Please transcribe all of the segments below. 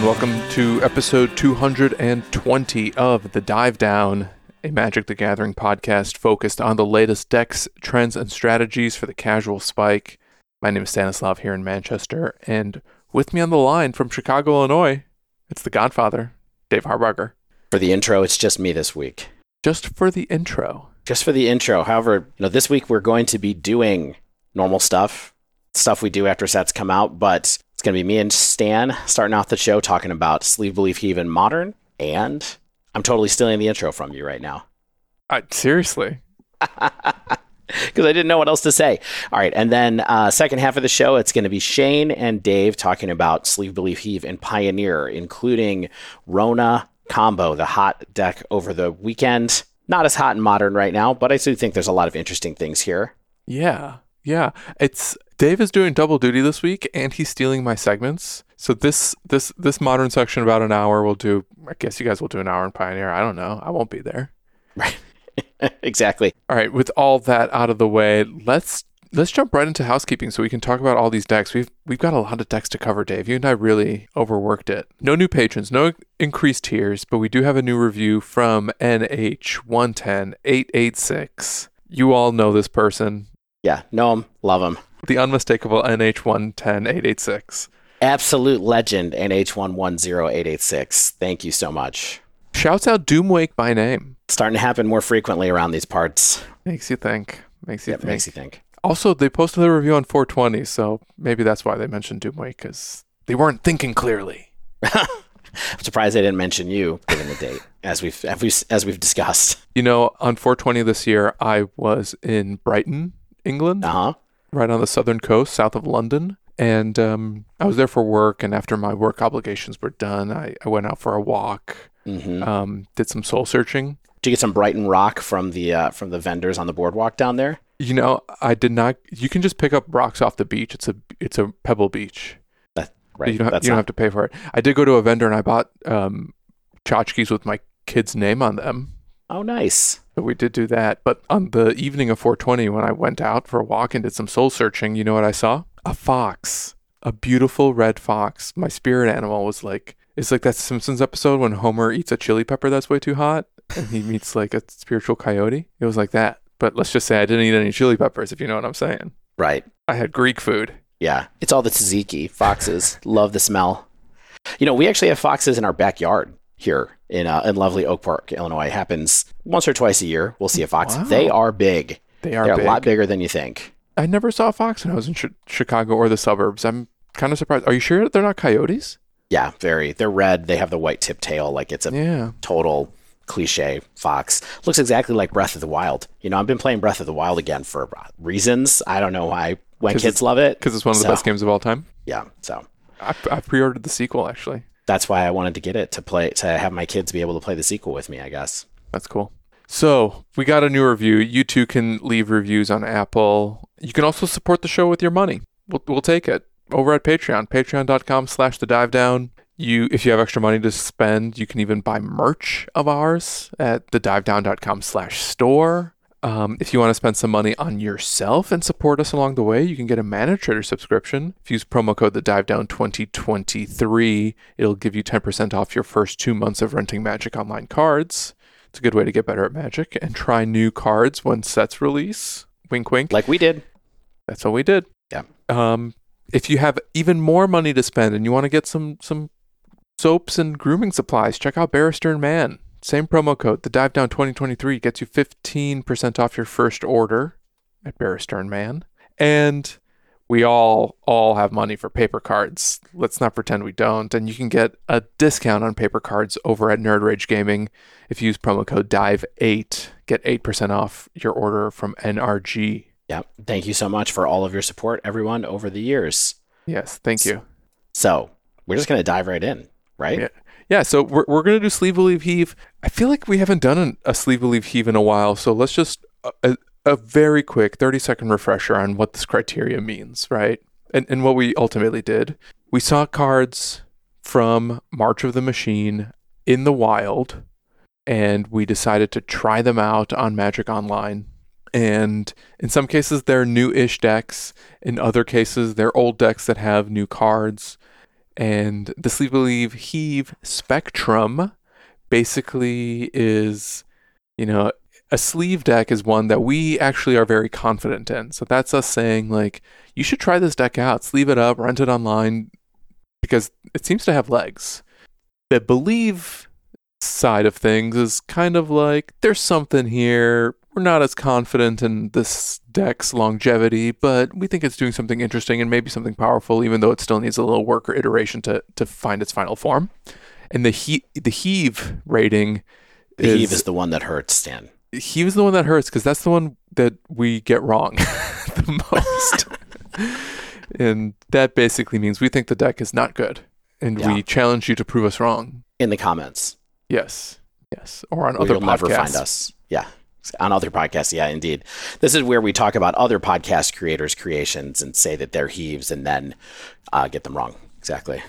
and welcome to episode 220 of The Dive Down, a Magic the Gathering podcast focused on the latest decks, trends, and strategies for the casual spike. My name is Stanislav here in Manchester, and with me on the line from Chicago, Illinois, it's the Godfather, Dave Harbarger. For the intro, it's just me this week. Just for the intro. However, this week we're going to be doing normal stuff we do after sets come out, but it's going to be me and Stan starting off the show talking about Sleeve Believe Heave in Modern, and I'm totally stealing the intro from you right now. Seriously? Because I didn't know what else to say. All right, and then second half of the show, it's going to be Shane and Dave talking about Sleeve Believe Heave in Pioneer, including Rona Combo, the hot deck over the weekend. Not as hot in Modern right now, but I do think there's a lot of interesting things here. Yeah. Dave is doing double duty this week, and he's stealing my segments. So this Modern section, about an hour, we'll do. I guess you guys will do an hour in Pioneer. I don't know. I won't be there. Right. Exactly. All right. With all that out of the way, let's jump right into housekeeping so we can talk about all these decks. We've got a lot of decks to cover, Dave. You and I really overworked it. No new patrons, no increased tiers, but we do have a new review from NH110886. You all know this person. Yeah. Know him. Love him. The unmistakable NH110886. Absolute legend, NH110886. Thank you so much. Shouts out Doomwake by name. Starting to happen more frequently around these parts. Makes you think. Also, they posted the review on 420, so maybe that's why they mentioned Doomwake, because they weren't thinking clearly. I'm surprised they didn't mention you given the date, as we've discussed. On 420 this year, I was in Brighton, England. Uh-huh. Right on the southern coast, south of London. And I was there for work. And after my work obligations were done, I went out for a walk, did some soul searching. Did you get some Brighton rock from the vendors on the boardwalk down there? I did not. You can just pick up rocks off the beach. It's a pebble beach. That's right. You don't have to pay for it. I did go to a vendor and I bought tchotchkes with my kid's name on them. Oh, nice. So we did do that. But on the evening of 420, when I went out for a walk and did some soul searching, you know what I saw? A fox. A beautiful red fox. My spirit animal was like, it's like that Simpsons episode when Homer eats a chili pepper that's way too hot and he meets like a spiritual coyote. It was like that. But let's just say I didn't eat any chili peppers, if you know what I'm saying. Right. I had Greek food. Yeah. It's all the tzatziki. Foxes. Love the smell. We actually have foxes in our backyard here in lovely Oak Park, Illinois. It happens once or twice a year. We'll see a fox. Wow. They are big. They're a lot bigger than you think. I never saw a fox when I was in Chicago or the suburbs. I'm kind of surprised. Are you sure they're not coyotes? Yeah, very. They're red. They have the white tip tail. Like it's a total cliche fox. Looks exactly like Breath of the Wild. I've been playing Breath of the Wild again for reasons. I don't know why. My kids love it. Because it's one of the best games of all time. Yeah. So I pre-ordered the sequel, actually. That's why I wanted to get it to have my kids be able to play the sequel with me, I guess. That's cool. So we got a new review. You too can leave reviews on Apple. You can also support the show with your money. We'll take it over at Patreon, patreon.com/thedivedown. If you have extra money to spend, you can even buy merch of ours at thedivedown.com/store. If you want to spend some money on yourself and support us along the way, you can get a Mana Trader subscription. If you use promo code TheDiveDown2023, it'll give you 10% off your first 2 months of renting Magic Online cards. It's a good way to get better at Magic and try new cards when sets release. Wink, wink. Like we did. That's what we did. Yeah. If you have even more money to spend and you want to get some soaps and grooming supplies, check out Barrister and Man. Same promo code, TheDiveDown2023, gets you 15% off your first order at Barrister and Man. And we all have money for paper cards. Let's not pretend we don't. And you can get a discount on paper cards over at Nerd Rage Gaming. If you use promo code DIVE8, get 8% off your order from NRG. Yeah. Thank you so much for all of your support, everyone, over the years. Yes. Thank you. So we're just going to dive right in, right? Yeah. Yeah, so we're going to do Sleeve Believe Heave. I feel like we haven't done a Sleeve Believe Heave in a while, so let's just a very quick 30-second refresher on what this criteria means, right? And what we ultimately did. We saw cards from March of the Machine in the wild, and we decided to try them out on Magic Online. And in some cases, they're new-ish decks. In other cases, they're old decks that have new cards. And the Sleeve Believe Heave spectrum basically is, you know, a sleeve deck is one that we actually are very confident in. So that's us saying, like, you should try this deck out, sleeve it up, rent it online, because it seems to have legs. The believe side of things is kind of like, there's something here. We're not as confident in this deck's longevity, but we think it's doing something interesting and maybe something powerful, even though it still needs a little work or iteration to find its final form. And the heave rating is... The heave is the one that hurts, Stan. He was the one that hurts because that's the one that we get wrong the most. And that basically means we think the deck is not good. And we challenge you to prove us wrong. In the comments. Yes. Or on other podcasts. You'll never find us. Yeah. On other podcasts. Yeah, indeed. This is where we talk about other podcast creators' creations and say that they're heaves and then get them wrong. Exactly.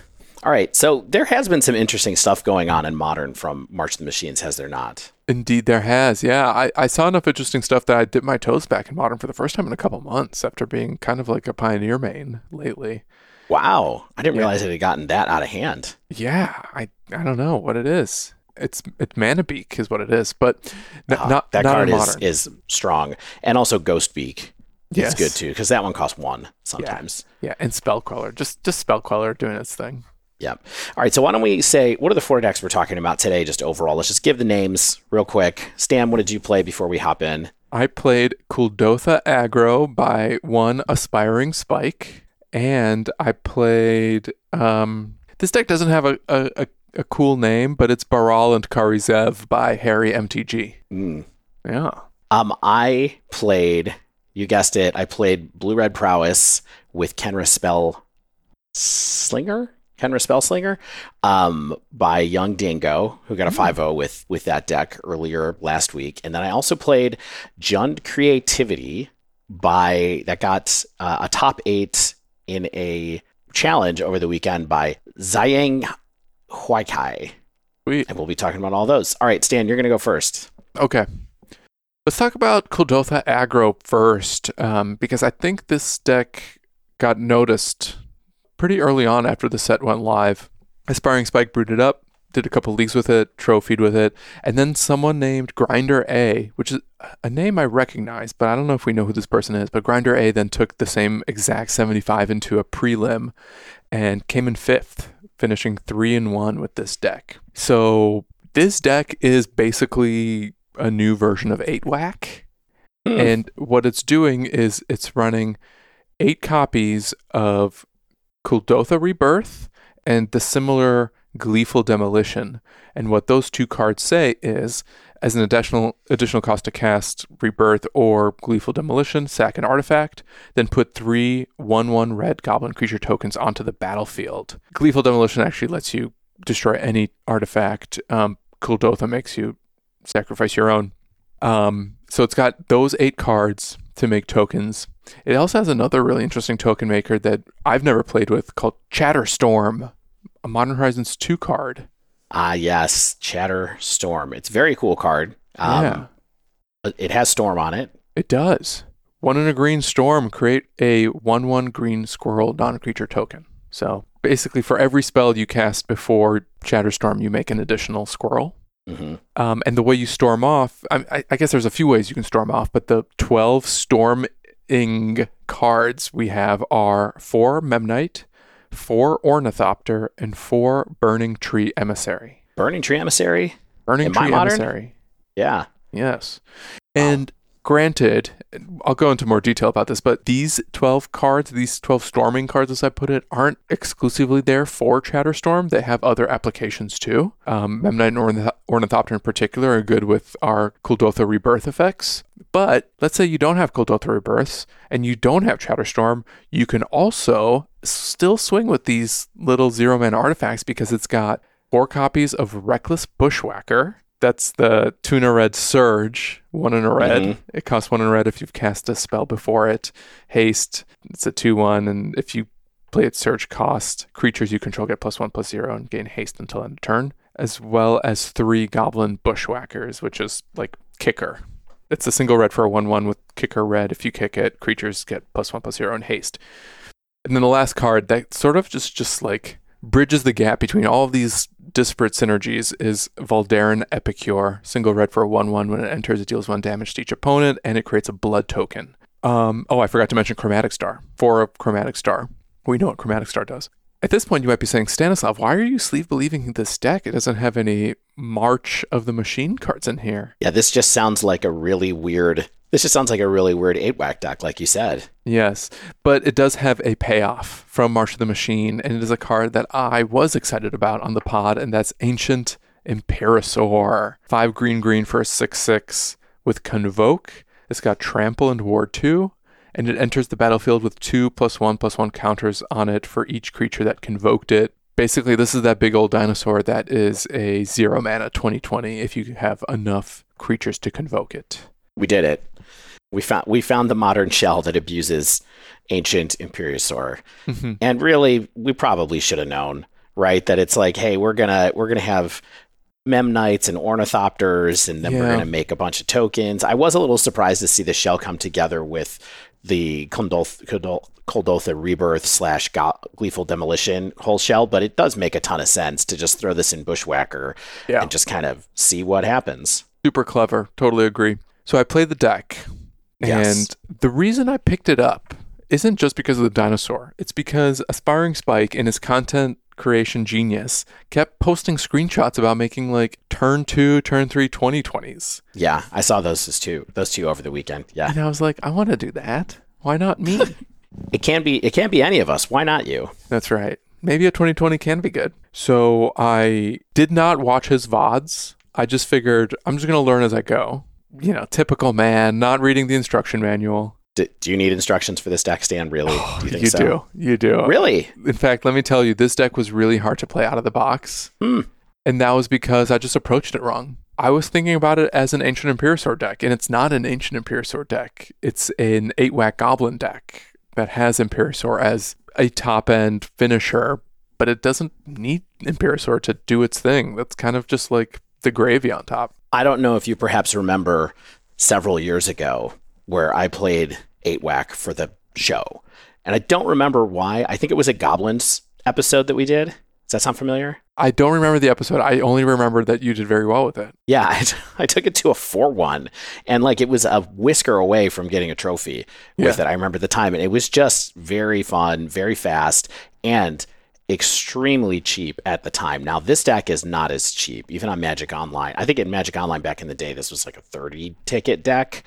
All right. So there has been some interesting stuff going on in Modern from March of the Machines, has there not? Indeed, there has. Yeah, I saw enough interesting stuff that I dipped my toes back in Modern for the first time in a couple months after being kind of like a pioneer main lately. Wow. I didn't realize it had gotten that out of hand. Yeah. I don't know what it is. It's Mana Beak is what it is, but not that card is strong. And also Ghost Beak is good too, because that one costs one sometimes. Yeah. And Spellqueller. Just Spellqueller doing its thing. Yeah. All right. So why don't we say, what are the four decks we're talking about today? Just overall, let's just give the names real quick. Stan, what did you play before we hop in? I played Kuldotha Aggro by one Aspiring Spike. And I played, this deck doesn't have a cool name, but it's Baral and Kari Zev by Harry MTG. Mm. Yeah. I played, you guessed it, I played Blue-Red Prowess with Kenra Spellslinger by Young Dingo, who got a 5-0 with that deck earlier last week. And then I also played Jund Creativity that got a top 8 in a challenge over the weekend by Ziyang Huaikai. Sweet. And we'll be talking about all those. All right, Stan, you're going to go first. Okay. Let's talk about Kuldotha Aggro first, because I think this deck got noticed pretty early on after the set went live. Aspiring Spike brewed it up, did a couple leagues with it, trophied with it, and then someone named Grinder A, which is a name I recognize, but I don't know if we know who this person is, but Grinder A then took the same exact 75 into a prelim and came in 5th, finishing 3-1 with this deck. So this deck is basically a new version of 8-Whack, and what it's doing is it's running 8 copies of Kuldotha Rebirth and the similar Gleeful Demolition. And what those two cards say is, as an additional cost to cast Rebirth or Gleeful Demolition, sack an artifact, then put 3 1/1 red goblin creature tokens onto the battlefield. Gleeful Demolition actually lets you destroy any artifact. Kuldotha makes you sacrifice your own. So it's got those 8 cards to make tokens. It also has another really interesting token maker that I've never played with called Chatterstorm, a Modern Horizons 2 card. Ah, yes, Chatterstorm. It's a very cool card. It has Storm on it. It does. 1 in a green Storm, create a 1/1 green squirrel non-creature token. So basically for every spell you cast before Chatterstorm, you make an additional squirrel. Mm-hmm. And the way you storm off, I guess there's a few ways you can storm off, but the 12 storming cards we have are 4 Memnite, 4 Ornithopter, and 4 Burning Tree Emissary. Burning Tree Emissary? Yeah. Yes. And granted, I'll go into more detail about this, but these 12 cards, these 12 storming cards, as I put it, aren't exclusively there for Chatterstorm. They have other applications too. Memnite and Ornithopter in particular are good with our Kuldotha Rebirth effects. But let's say you don't have Kuldotha Rebirths and you don't have Chatterstorm, you can also still swing with these little 0-mana artifacts because it's got 4 copies of Reckless Bushwhacker. That's the Tuna Red Surge, 1 in a red. Mm-hmm. It costs 1 in a red if you've cast a spell before it. Haste, it's a 2/1, and if you play its Surge cost, creatures you control get +1/+0 and gain haste until end of turn, as well as 3 Goblin Bushwhackers, which is like Kicker. It's a single red for a 1/1 with Kicker red. If you kick it, creatures get +1/+0 and haste. And then the last card that sort of just like bridges the gap between all of these disparate synergies is Voldaren Epicure. Single red for a 1/1. When it enters, it deals 1 damage to each opponent, and it creates a blood token. Oh, I forgot to mention Chromatic Star. For a Chromatic Star. We know what Chromatic Star does. At this point, you might be saying, Stanislav, why are you sleeve believing this deck? It doesn't have any March of the Machine cards in here. Yeah, this just sounds like a really weird... This just sounds like a really weird 8-whack deck, like you said. Yes, but it does have a payoff from March of the Machine, and it is a card that I was excited about on the pod, and that's Ancient Imperiosaur. 5 green for a 6/6 with Convoke. It's got Trample and Ward 2, and it enters the battlefield with 2 +1/+1 counters on it for each creature that convoked it. Basically, this is that big old dinosaur that is a 0 mana 20/20 if you have enough creatures to convoke it. We did it. We found the modern shell that abuses Ancient Imperiosaur. Mm-hmm. And really, we probably should have known, right? That it's like, hey, we're gonna have Memnites and Ornithopters, and then we're gonna make a bunch of tokens. I was a little surprised to see the shell come together with the Kuldotha Rebirth / Gleeful Demolition whole shell, but it does make a ton of sense to just throw this in Bushwhacker and just kind of see what happens. Super clever. Totally agree. So I played the deck, and the reason I picked it up isn't just because of the dinosaur. It's because Aspiring Spike and his content creation genius kept posting screenshots about making like turn 2, turn 3, 20/20s. Yeah, I saw those two over the weekend. Yeah. And I was like, I want to do that. Why not me? It can't be any of us. Why not you? That's right. Maybe a 20/20 can be good. So I did not watch his VODs. I just figured I'm just going to learn as I go. You know, typical man, not reading the instruction manual. Do you need instructions for this deck, Stan? Really? Oh, do you think You do. Really? In fact, let me tell you, this deck was really hard to play out of the box. And that was because I just approached it wrong. I was thinking about it as an Ancient Imperiosaur deck, and it's not an Ancient Imperiosaur deck. It's an 8-whack goblin deck that has Imperiosaur as a top-end finisher, but it doesn't need Imperiosaur to do its thing. That's kind of just like the gravy on top. I don't know if you perhaps remember several years ago where I played 8-Whack for the show. And I don't remember why. I think it was a Goblins episode that we did. Does that sound familiar? I don't remember the episode. I only remember that you did very well with it. Yeah, I took it to a 4-1. And like it was a whisker away from getting a trophy with it. I remember the time. And it was just very fun, very fast, and extremely cheap at the time. Now, this deck is not as cheap, even on Magic Online. I think in Magic Online back in the day, this was like a 30-ticket deck.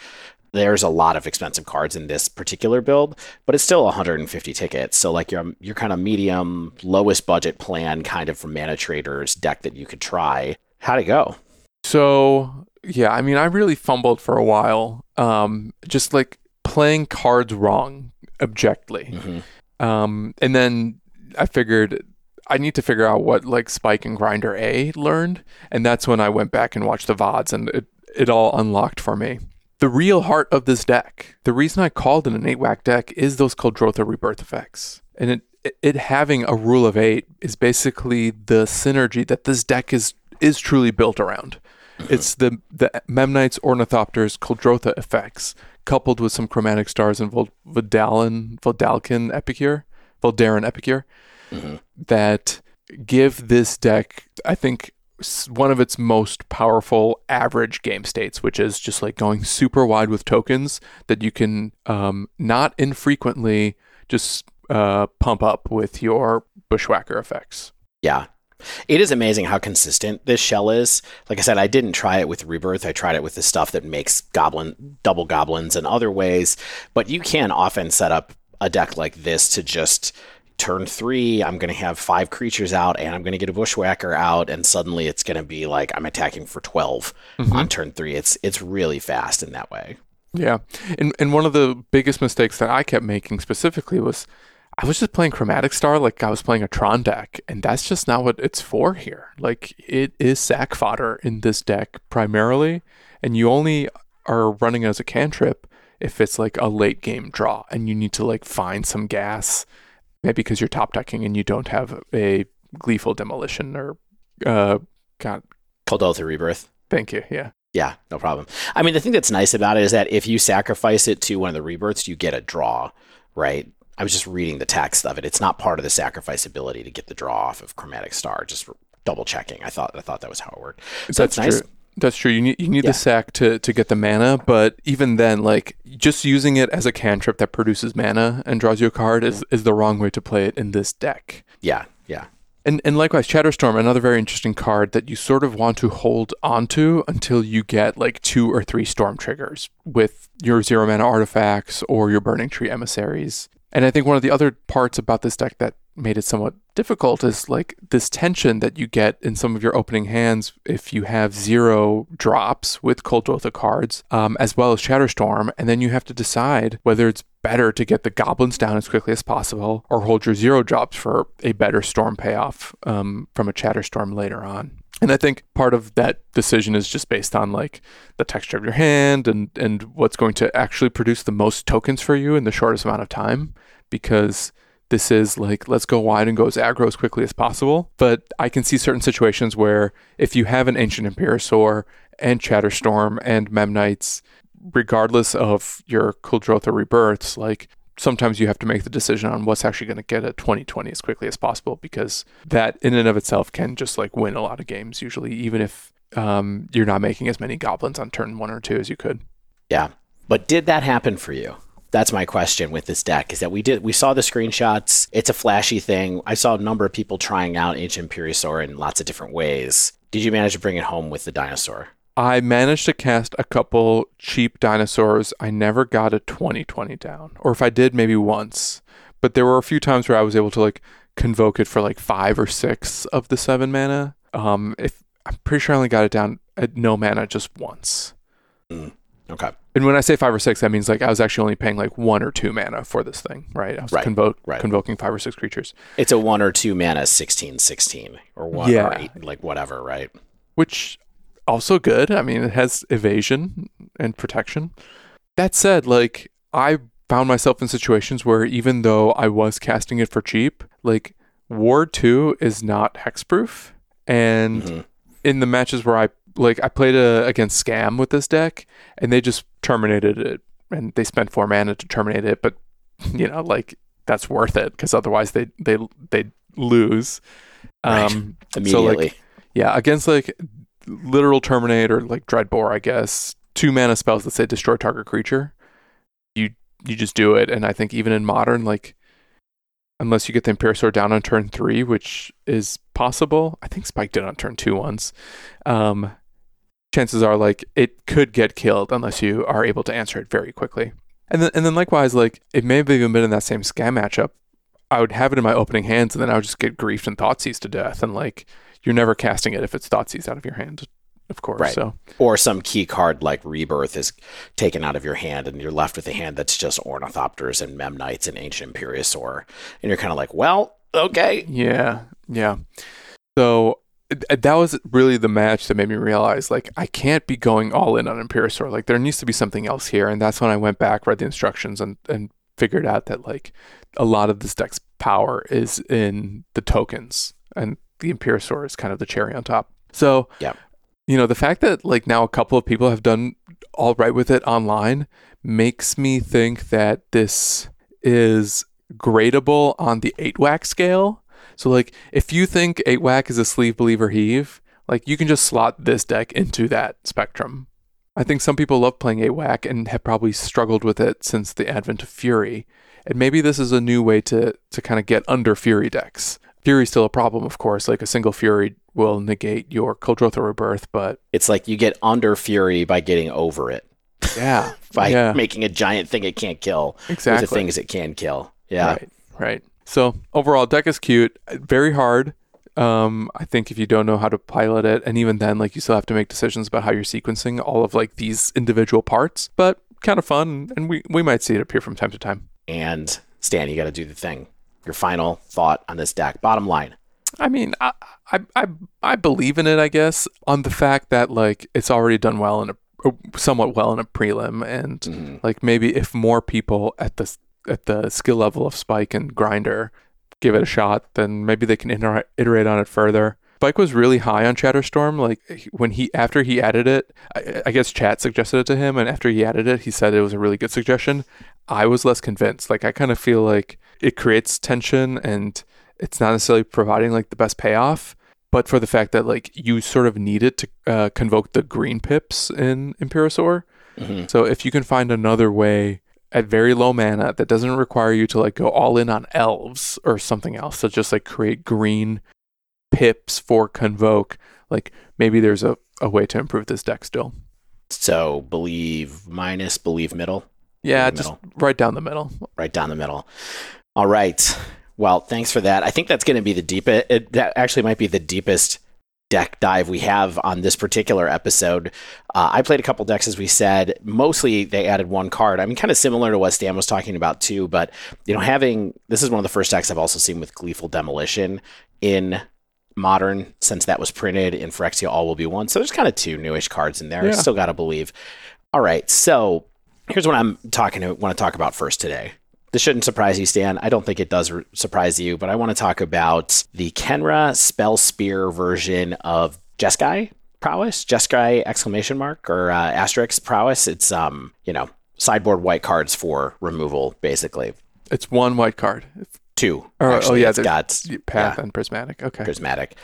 There's a lot of expensive cards in this particular build, but it's still 150 tickets. So like your kind of medium, lowest budget plan kind of from Mana Traders deck that you could try. How'd it go? So, yeah, I mean, I really fumbled for a while, just like playing cards wrong, objectively. Mm-hmm. And then I figured I need to figure out what like Spike and Grinder A learned. And that's when I went back and watched the VODs, and it all unlocked for me. The real heart of this deck, the reason I called it an 8-whack deck, is those Kuldotha Rebirth effects. And it having a rule of 8 is basically the synergy that this deck is truly built around. It's the Memnites, Ornithopters, Kuldotha effects, coupled with some Chromatic Stars and Voldaren Epicure, that give this deck, I think, one of its most powerful average game states, which is just like going super wide with tokens that you can not infrequently just pump up with your Bushwhacker effects. Yeah. It is amazing how consistent this shell is. Like I said, I didn't try it with Rebirth. I tried it with the stuff that makes double goblins and other ways. But you can often set up a deck like this to just turn 3, I'm going to have 5 creatures out and I'm going to get a Bushwhacker out, and suddenly it's going to be like I'm attacking for 12 on turn 3. It's really fast in that way. Yeah. And one of the biggest mistakes that I kept making specifically was I was just playing Chromatic Star like I was playing a Tron deck, and that's just not what it's for here. Like it is sack fodder in this deck primarily, and you only are running as a cantrip if it's like a late game draw and you need to like find some gas, maybe because you're top decking and you don't have a Gleeful Demolition or Kuldotha Rebirth. Thank you. Yeah. Yeah, no problem. I mean, the thing that's nice about it is that if you sacrifice it to one of the Rebirths, you get a draw, right? I was just reading the text of it. It's not part of the sacrifice ability to get the draw off of Chromatic Star. Just double checking. I thought that was how it worked. So that's nice. True. That's true. You need the sack to get the mana, but even then, like, just using it as a cantrip that produces mana and draws you a card is the wrong way to play it in this deck. Yeah, yeah. And likewise, Chatterstorm, another very interesting card that you sort of want to hold onto until you get like 2 or 3 storm triggers with your 0 mana artifacts or your Burning Tree emissaries. And I think one of the other parts about this deck that made it somewhat difficult is like this tension that you get in some of your opening hands if you have 0 drops with Kuldotha cards, as well as Chatterstorm, and then you have to decide whether it's better to get the goblins down as quickly as possible or hold your 0 drops for a better storm payoff from a Chatterstorm later on. And I think part of that decision is just based on like the texture of your hand and what's going to actually produce the most tokens for you in the shortest amount of time, because this is like, let's go wide and go as aggro as quickly as possible. But I can see certain situations where if you have an Ancient Imperiosaur and Chatterstorm and Memnites, regardless of your Kuldotha Rebirths, like sometimes you have to make the decision on what's actually going to get a 20/20 as quickly as possible, because that in and of itself can just like win a lot of games usually, even if you're not making as many goblins on turn 1 or 2 as you could. Yeah. But did that happen for you? That's my question with this deck, is that we saw the screenshots. It's a flashy thing. I saw a number of people trying out Ancient Imperiosaur in lots of different ways. Did you manage to bring it home with the dinosaur? I managed to cast a couple cheap dinosaurs. I never got a 20/20 down. Or if I did, maybe once. But there were a few times where I was able to like convoke it for like 5 or 6 of the 7 mana. If I'm pretty sure I only got it down at no mana just once. Mm. Okay. And when I say 5 or 6, that means like I was actually only paying like 1 or 2 mana for this thing, right? I was convoking 5 or 6 creatures. It's a 1 or 2 mana, 16/16 or 1 or 8, like whatever, right? Which also good. I mean, it has evasion and protection. That said, like I found myself in situations where even though I was casting it for cheap, like Ward 2 is not hexproof. And in the matches where I played against Scam with this deck, and they just terminated it, and they spent 4 mana to terminate it, but you know, like that's worth it because otherwise they lose. Right. Immediately. So, like, yeah, against like literal Terminator, like Dreadbore, I guess 2 mana spells that say destroy target creature, you just do it. And I think even in modern, like unless you get the Imperiosaur down on turn 3, which is possible, I think Spike did on turn 2 once. Chances are like it could get killed unless you are able to answer it very quickly. And then likewise, like it may have even been in that same Scam matchup. I would have it in my opening hands and then I would just get griefed and Thoughtseize to death, and like you're never casting it if it's Thoughtseize out of your hand, of course. Right. So or some key card like Rebirth is taken out of your hand and you're left with a hand that's just Ornithopters and Memnites and Ancient Imperiosaur, and you're kind of like, well, okay. Yeah. So that was really the match that made me realize, like, I can't be going all in on Imperiosaur. Like, there needs to be something else here. And that's when I went back, read the instructions, and figured out that, like, a lot of this deck's power is in the tokens. And the Imperiosaur is kind of the cherry on top. So, you know, the fact that, like, now a couple of people have done all right with it online makes me think that this is gradable on the 8-whack scale. So, like, if you think 8-whack is a Sleeve Believe Heave, like, you can just slot this deck into that spectrum. I think some people love playing 8-whack and have probably struggled with it since the advent of Fury. And maybe this is a new way to kind of get under Fury decks. Fury's still a problem, of course. Like, a single Fury will negate your Kuldotha Rebirth, but it's like you get under Fury by getting over it. Yeah. by making a giant thing it can't kill. Exactly. With the things it can kill. Yeah. Right. So overall, deck is cute, very hard. I think if you don't know how to pilot it, and even then, like, you still have to make decisions about how you're sequencing all of, like, these individual parts, but kind of fun. And we might see it appear from time to time. And Stan, you got to do the thing. Your final thought on this deck, bottom line. I mean, I believe in it, I guess, on the fact that, like, it's already done well somewhat well in a prelim, and like maybe if more people at the skill level of Spike and Grinder give it a shot, then maybe they can iterate on it further. Spike was really high on Chatterstorm. Like, after he added it, I guess Chat suggested it to him, and after he added it, he said it was a really good suggestion. I was less convinced. Like, I kind of feel like it creates tension and it's not necessarily providing like the best payoff, but for the fact that like you sort of need it to convoke the green pips in Imperiosaur. Mm-hmm. So if you can find another way at very low mana that doesn't require you to like go all in on elves or something else, so just like create green pips for convoke, like maybe there's a way to improve this deck still. So believe middle. Yeah, just middle. Right down the middle. Right down the middle. All right. Well, thanks for that. I think that's going to be the deepest. That actually might be the deepest deck dive we have on this particular episode. I played a couple decks, as we said. Mostly they added one card. I mean, kind of similar to what Stan was talking about too. But you know, this is one of the first decks I've also seen with Gleeful Demolition in Modern, since that was printed in Phyrexia All Will Be One. So there's kind of two newish cards in there. Yeah. Still got to believe. All right, so here's what I want to talk about first today. This shouldn't surprise you, Stan. I don't think it does surprise you, but I want to talk about the Kenra Spellspear version of Jeskai Prowess, Jeskai ! Or asterisk Prowess. It's, sideboard white cards for removal, basically. It's one white card. Two. It's got Path and Prismatic. Okay. Prismatic.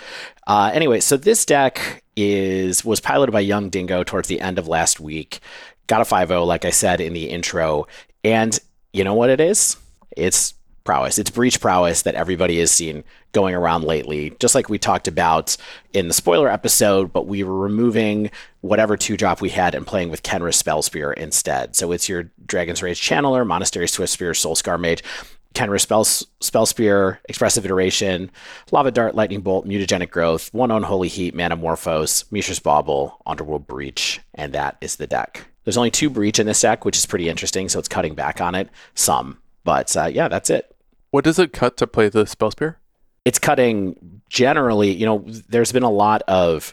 Anyway, so this deck was piloted by Young Dingo towards the end of last week. Got a 5-0, like I said in the intro. And you know what it is? It's Prowess. It's Breach Prowess that everybody has seen going around lately, just like we talked about in the spoiler episode, but we were removing whatever 2-drop we had and playing with Kenra Spellspear instead. So it's your Dragon's Rage Channeler, Monastery Swift Spear, Soul Scar Mage, Kenra Spellspear, Expressive Iteration, Lava Dart, Lightning Bolt, Mutagenic Growth, one Unholy Heat, Manamorphose, Mishra's Bauble, Underworld Breach, and that is the deck. There's only 2 Breach in this deck, which is pretty interesting, so it's cutting back on it some. But that's it. What does it cut to play the Spellspear? It's cutting generally, there's been a lot of,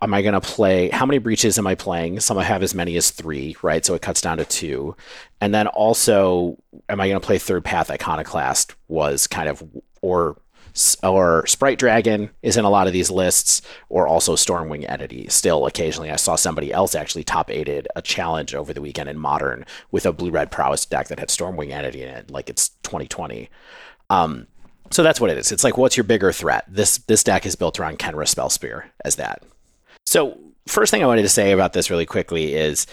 am I going to play, how many Breaches am I playing? Some I have as many as 3, right? So it cuts down to 2. And then also, am I going to play Third Path Iconoclast was kind of, or Sprite Dragon is in a lot of these lists, or also Stormwing Entity. Still, occasionally, I saw somebody else actually top-8'd a challenge over the weekend in Modern with a blue-red Prowess deck that had Stormwing Entity in it, like it's 2020. So that's what it is. It's like, what's your bigger threat? This deck is built around Kenra Spellspear as that. So first thing I wanted to say about this really quickly is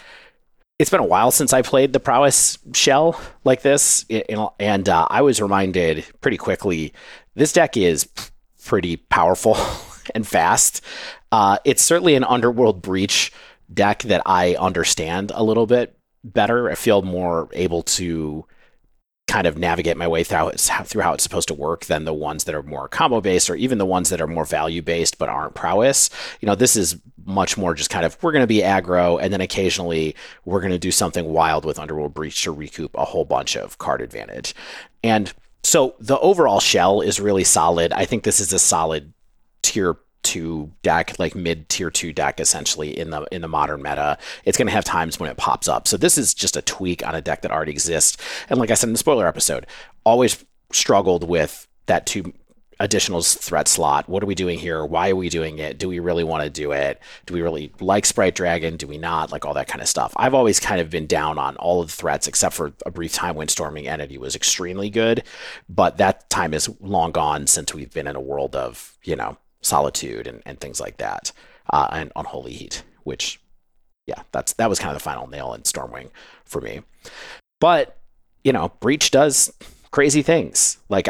it's been a while since I played the Prowess shell like this, and I was reminded pretty quickly this deck is pretty powerful and fast. It's certainly an Underworld Breach deck that I understand a little bit better. I feel more able to kind of navigate my way through how it's supposed to work than the ones that are more combo based, or even the ones that are more value based but aren't prowess. This is much more just kind of, we're going to be aggro, and then occasionally we're going to do something wild with Underworld Breach to recoup a whole bunch of card advantage. And so the overall shell is really solid. I think this is a solid tier 2 deck, like mid tier 2 deck, essentially in the modern meta. It's going to have times when it pops up. So this is just a tweak on a deck that already exists. And like I said in the spoiler episode, always struggled with that 2 additional threat slot. What are we doing here? Why are we doing it? Do we really want to do it? Do we really like Sprite Dragon? Do we not? Like all that kind of stuff. I've always kind of been down on all of the threats, except for a brief time when Storming Entity was extremely good. But that time is long gone since we've been in a world of, Solitude and things like that, and Unholy Heat, which, that was kind of the final nail in Stormwing for me. But Breach does crazy things. Like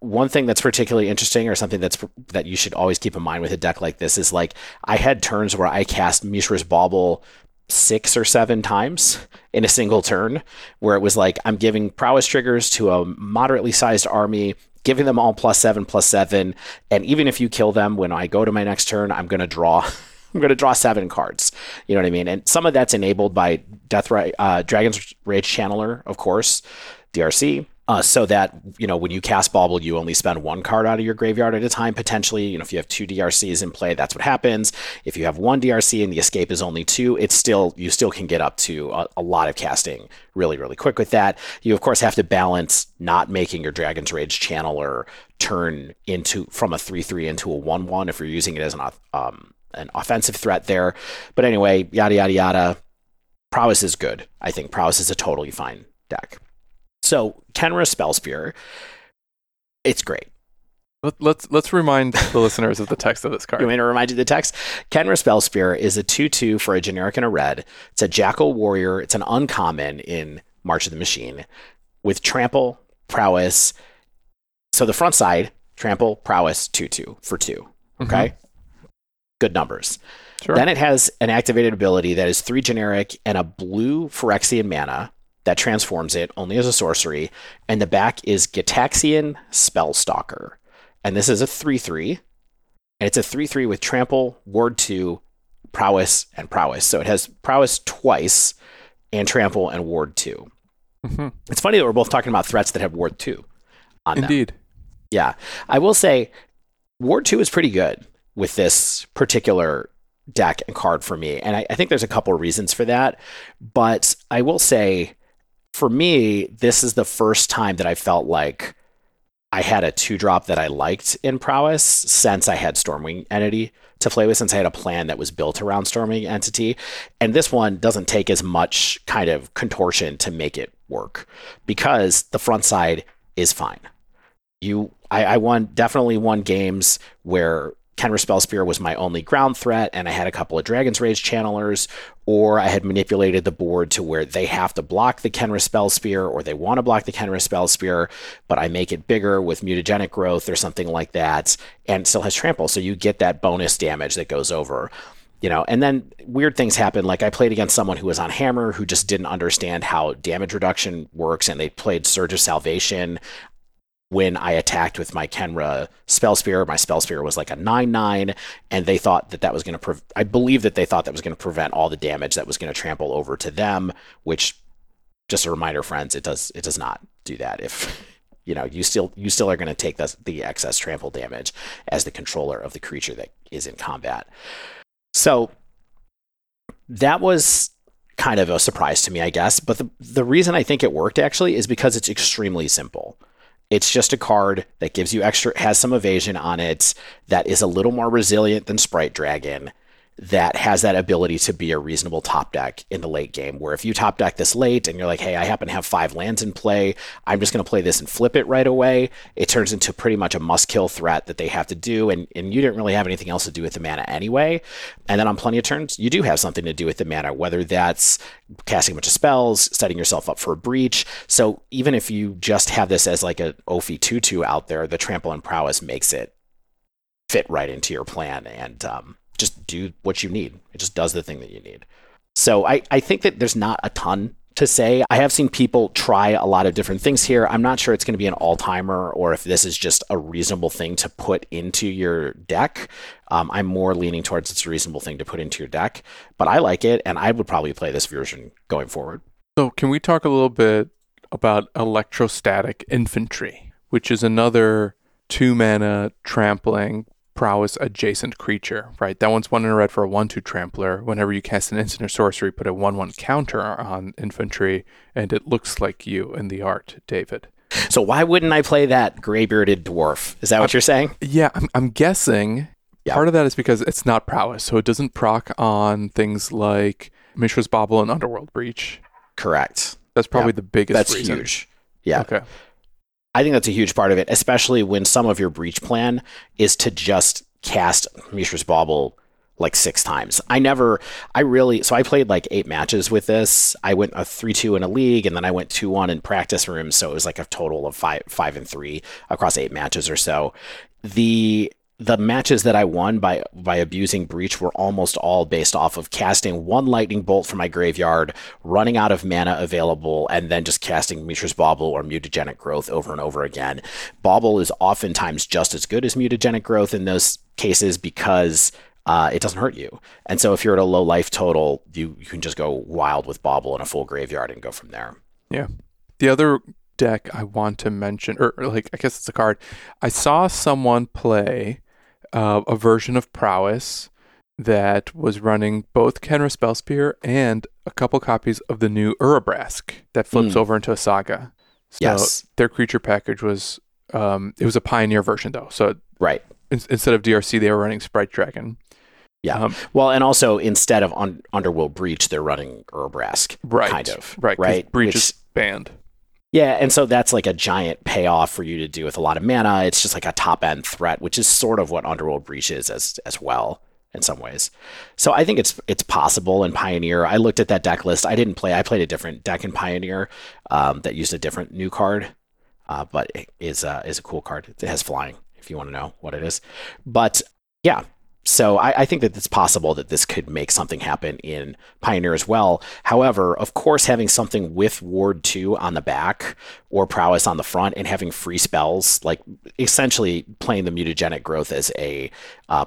one thing that's particularly interesting, or something that you should always keep in mind with a deck like this, is like I had turns where I cast Mishra's Bauble 6 or 7 times in a single turn, where it was like I'm giving prowess triggers to a moderately sized army, giving them all +7/+7, and even if you kill them, when I go to my next turn, I'm going to draw 7 cards. You know what I mean? And some of that's enabled by Dragon's Rage Channeler, of course, DRC, so that when you cast Bauble, you only spend 1 card out of your graveyard at a time, potentially. If you have 2 DRCs in play, that's what happens. If you have 1 DRC and the escape is only 2, you still can get up to a lot of casting really, really quick with that. You, of course, have to balance not making your Dragon's Rage Channeler turn from a 3/3 into a 1/1 if you're using it as an offensive threat there. But anyway, yada, yada, yada. Prowess is good. I think Prowess is a totally fine deck. So Kenra Spellspear, it's great. Let's remind the listeners of the text of this card. You want me to remind you of the text? Kenra Spellspear is a 2/2 for a generic and a red. It's a Jackal Warrior. It's an uncommon in March of the Machine with Trample, Prowess. So the front side, Trample, Prowess, 2/2 for 2. Okay? Mm-hmm. Good numbers. Sure. Then it has an activated ability that is 3 generic and a blue Phyrexian mana that transforms it only as a sorcery. And the back is Gitaxian Spellstalker. And this is a 3/3. And it's a 3/3 with Trample, Ward 2, Prowess, and Prowess. So it has Prowess twice and Trample and Ward 2. Mm-hmm. It's funny that we're both talking about threats that have Ward 2 on them. Indeed. Yeah. I will say Ward 2 is pretty good with this particular deck and card for me. And I think there's a couple of reasons for that. But I will say, for me, this is the first time that I felt like I had a 2-drop that I liked in Prowess since I had Stormwing Entity to play with, since I had a plan that was built around Stormwing Entity. And this one doesn't take as much kind of contortion to make it work because the front side is fine. I definitely won games where Kenra Spellspear was my only ground threat, and I had a couple of Dragon's Rage Channelers, or I had manipulated the board to where they have to block the Kenra Spellspear, or they want to block the Kenra Spellspear, but I make it bigger with Mutagenic Growth or something like that, and still has Trample, so you get that bonus damage that goes over. You know, and then weird things happen, like I played against someone who was on Hammer who just didn't understand how damage reduction works, and they played Surge of Salvation. When I attacked with my Kenra Spellspear, my Spellspear was like a 9/9, and they thought that was going to prevent all the damage that was going to trample over to them, which, just a reminder, friends, it does not do that. If you know, you still are going to take the excess trample damage as the controller of the creature that is in combat. So that was kind of a surprise to me, I guess, but the reason I think it worked actually is because it's extremely simple. It's just a card that gives you extra, has some evasion on it, that is a little more resilient than Sprite Dragon, that has that ability to be a reasonable top deck in the late game, where if you top deck this late and you're like, hey, I happen to have 5 lands in play, I'm just going to play this and flip it right away, it turns into pretty much a must-kill threat that they have to do, and you didn't really have anything else to do with the mana anyway. And then on plenty of turns, you do have something to do with the mana, whether that's casting a bunch of spells, setting yourself up for a breach. So even if you just have this as like an Ophi 2/2 out there, the Trample and Prowess makes it fit right into your plan and just do what you need. It just does the thing that you need. So I think that there's not a ton to say. I have seen people try a lot of different things here. I'm not sure it's going to be an all-timer or if this is just a reasonable thing to put into your deck. I'm more leaning towards it's a reasonable thing to put into your deck, but I like it, and I would probably play this version going forward. So can we talk a little bit about Electrostatic Infantry, which is another 2-mana trampling Prowess adjacent creature, right? That one's 1 in a red for a 1/2 trampler. Whenever you cast an instant or sorcery, put a 1/1 counter on Infantry, and it looks like you in the art, David. So why wouldn't I play that gray-bearded dwarf? Is that what you're saying? Yeah, I'm guessing. Yep. Part of that is because it's not Prowess, so it doesn't proc on things like Mishra's Bauble and Underworld Breach. Correct. That's probably the biggest reason. That's huge. Yeah. Okay. I think that's a huge part of it, especially when some of your breach plan is to just cast Mishra's Bauble like 6 times. I played like 8 matches with this. I went a 3-2 in a league, and then I went 2-1 in practice rooms. So it was like a total of 5 and 3 across 8 matches or so. The matches that I won by abusing Breach were almost all based off of casting 1 lightning bolt from my graveyard, running out of mana available, and then just casting Mishra's Bauble or Mutagenic Growth over and over again. Bauble is oftentimes just as good as Mutagenic Growth in those cases because it doesn't hurt you. And so if you're at a low life total, you can just go wild with Bauble in a full graveyard and go from there. Yeah. The other deck I want to mention, or I guess it's a card, I saw someone play a version of Prowess that was running both Kenra Spellspear and a couple copies of the new Urabrask that flips over into a Saga. So yes. Their creature package was, it was a Pioneer version though. So right. Instead of DRC, they were running Sprite Dragon. Yeah. Well, and also instead of Underworld Breach, they're running Urabrask. Right. Kind of. Right. Breach is banned. Yeah, and so that's like a giant payoff for you to do with a lot of mana. It's just like a top-end threat, which is sort of what Underworld Breach is as well in some ways. So I think it's possible in Pioneer. I looked at that deck list. I didn't play. I played a different deck in Pioneer that used a different new card, but it is a cool card. It has flying, if you want to know what it is. But yeah, so I think that it's possible that this could make something happen in Pioneer as well. However, of course, having something with Ward 2 on the back or Prowess on the front and having free spells, like essentially playing the Mutagenic Growth as a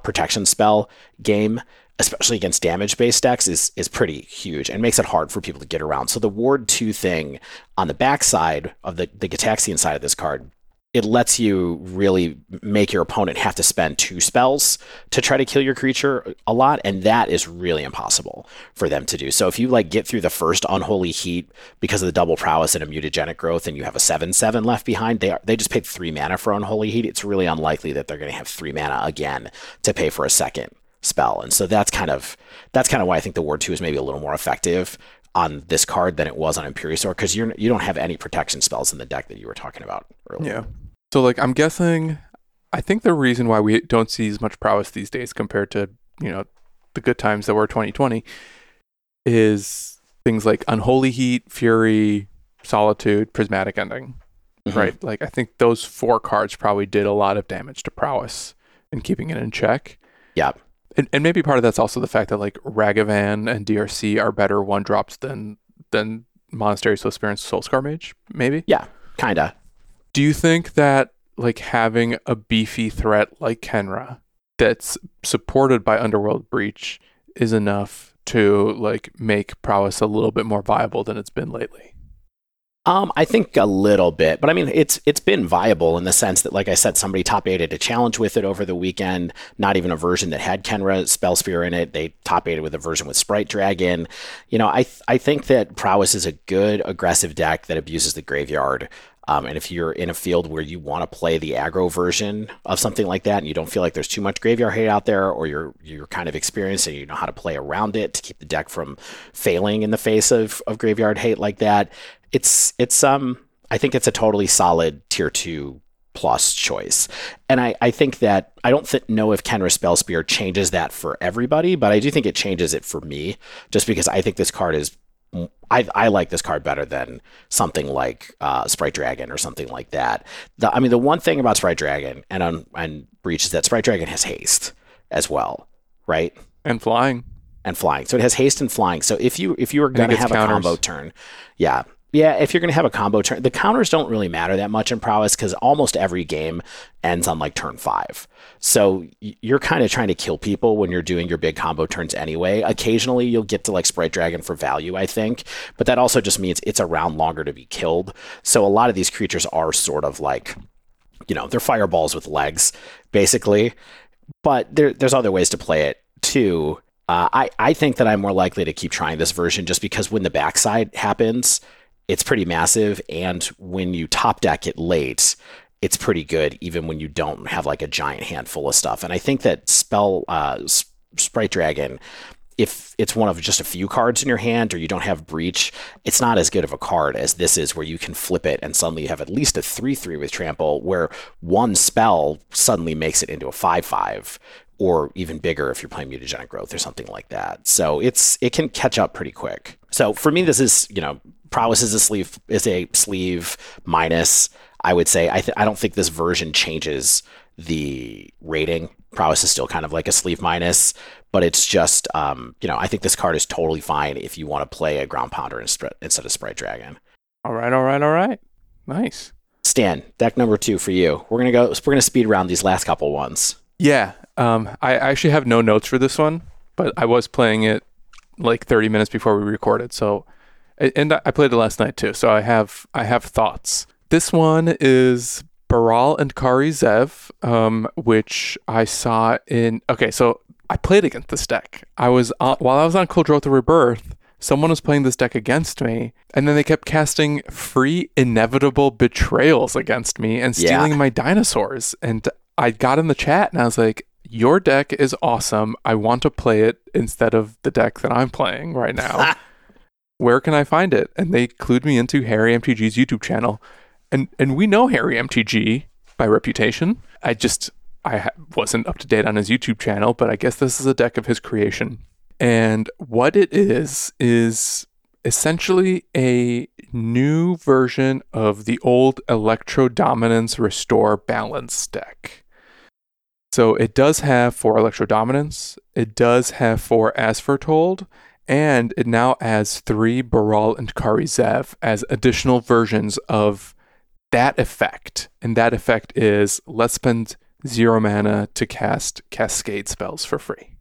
protection spell game, especially against damage-based decks, is pretty huge and makes it hard for people to get around. So the Ward 2 thing on the backside of the Gitaxian side of this card, it lets you really make your opponent have to spend two spells to try to kill your creature a lot, and that is really impossible for them to do. So if you like get through the first Unholy Heat because of the double Prowess and a Mutagenic Growth, and you have a 7/7 left behind, they just paid 3 mana for Unholy Heat. It's really unlikely that they're going to have 3 mana again to pay for a second spell, and so that's kind of why I think the Ward 2 is maybe a little more effective on this card than it was on Imperiosaur, because you don't have any protection spells in the deck that you were talking about earlier. Yeah. So, like, I'm guessing, I think the reason why we don't see as much prowess these days compared to, you know, the good times that were 2020 is things like Unholy Heat, Fury, Solitude, Prismatic Ending, mm-hmm. right? Like, I think those 4 cards probably did a lot of damage to prowess and keeping it in check. Yeah. And maybe part of that's also the fact that, like, Ragavan and DRC are better one-drops than Monastery Soulspear and Soulscar Mage, maybe? Yeah, kind of. Do you think that, like, having a beefy threat like Kenra that's supported by Underworld Breach is enough to, like, make Prowess a little bit more viable than it's been lately? I think a little bit, but I mean, it's been viable in the sense that, like I said, somebody top 8'd a challenge with it over the weekend, not even a version that had Kenra Spellspear in it. They top 8'd with a version with Sprite Dragon. You know, I think that Prowess is a good aggressive deck that abuses the graveyard. And if you're in a field where you want to play the aggro version of something like that, and you don't feel like there's too much graveyard hate out there, or you're kind of experienced and you know how to play around it to keep the deck from failing in the face of graveyard hate like that, it's I think it's a totally solid tier 2 plus choice. And I think that I don't know if Kenra Spellspear changes that for everybody, but I do think it changes it for me, just because I think this card is. I like this card better than something like Sprite Dragon or something like that. The one thing about Sprite Dragon and Breach is that Sprite Dragon has haste as well, right? And flying. So it has haste and flying. So if you were going to have counters. A combo turn, yeah. Yeah, if you're going to have a combo turn, the counters don't really matter that much in Prowess because almost every game ends on like turn 5. So you're kind of trying to kill people when you're doing your big combo turns anyway. Occasionally you'll get to like Sprite Dragon for value, I think, but that also just means it's around longer to be killed. So a lot of these creatures are sort of like, you know, they're fireballs with legs, basically. But there's other ways to play it too. I think that I'm more likely to keep trying this version just because when the backside happens, it's pretty massive, and when you top deck it late, it's pretty good, even when you don't have like a giant handful of stuff. And I think that Sprite Dragon, if it's one of just a few cards in your hand or you don't have Breach, it's not as good of a card as this is, where you can flip it and suddenly you have at least a 3/3 with Trample, where one spell suddenly makes it into a 5/5, or even bigger if you're playing Mutagenic Growth or something like that. So it can catch up pretty quick. So for me, this is, you know, Prowess is a sleeve minus, I would say. I don't think this version changes the rating. Prowess is still kind of like a sleeve minus, but it's just, you know, I think this card is totally fine if you want to play a Ground Pounder instead of Sprite Dragon. All right. Nice. Stan, deck number 2 for you. We're gonna speed round these last couple ones. Yeah. I actually have no notes for this one, but I was playing it like 30 minutes before we recorded, so. And I played it last night too, so I have thoughts. This one is Baral and Kari Zev, which I saw in. Okay, so I played against this deck. While I was on Kuldotha Rebirth, someone was playing this deck against me, and then they kept casting free inevitable betrayals against me and stealing my dinosaurs. And I got in the chat and I was like, "Your deck is awesome. I want to play it instead of the deck that I'm playing right now." where can I find it? And they clued me into Harry MTG's YouTube channel. And we know Harry MTG by reputation. I wasn't up to date on his YouTube channel, but I guess this is a deck of his creation. And what it is essentially a new version of the old Electrodominance Restore Balance deck. So it does have 4 Electrodominance, it does have 4 As Foretold, and it now adds 3 Baral and Kari Zev as additional versions of that effect. And that effect is, let's spend 0 mana to cast Cascade spells for free.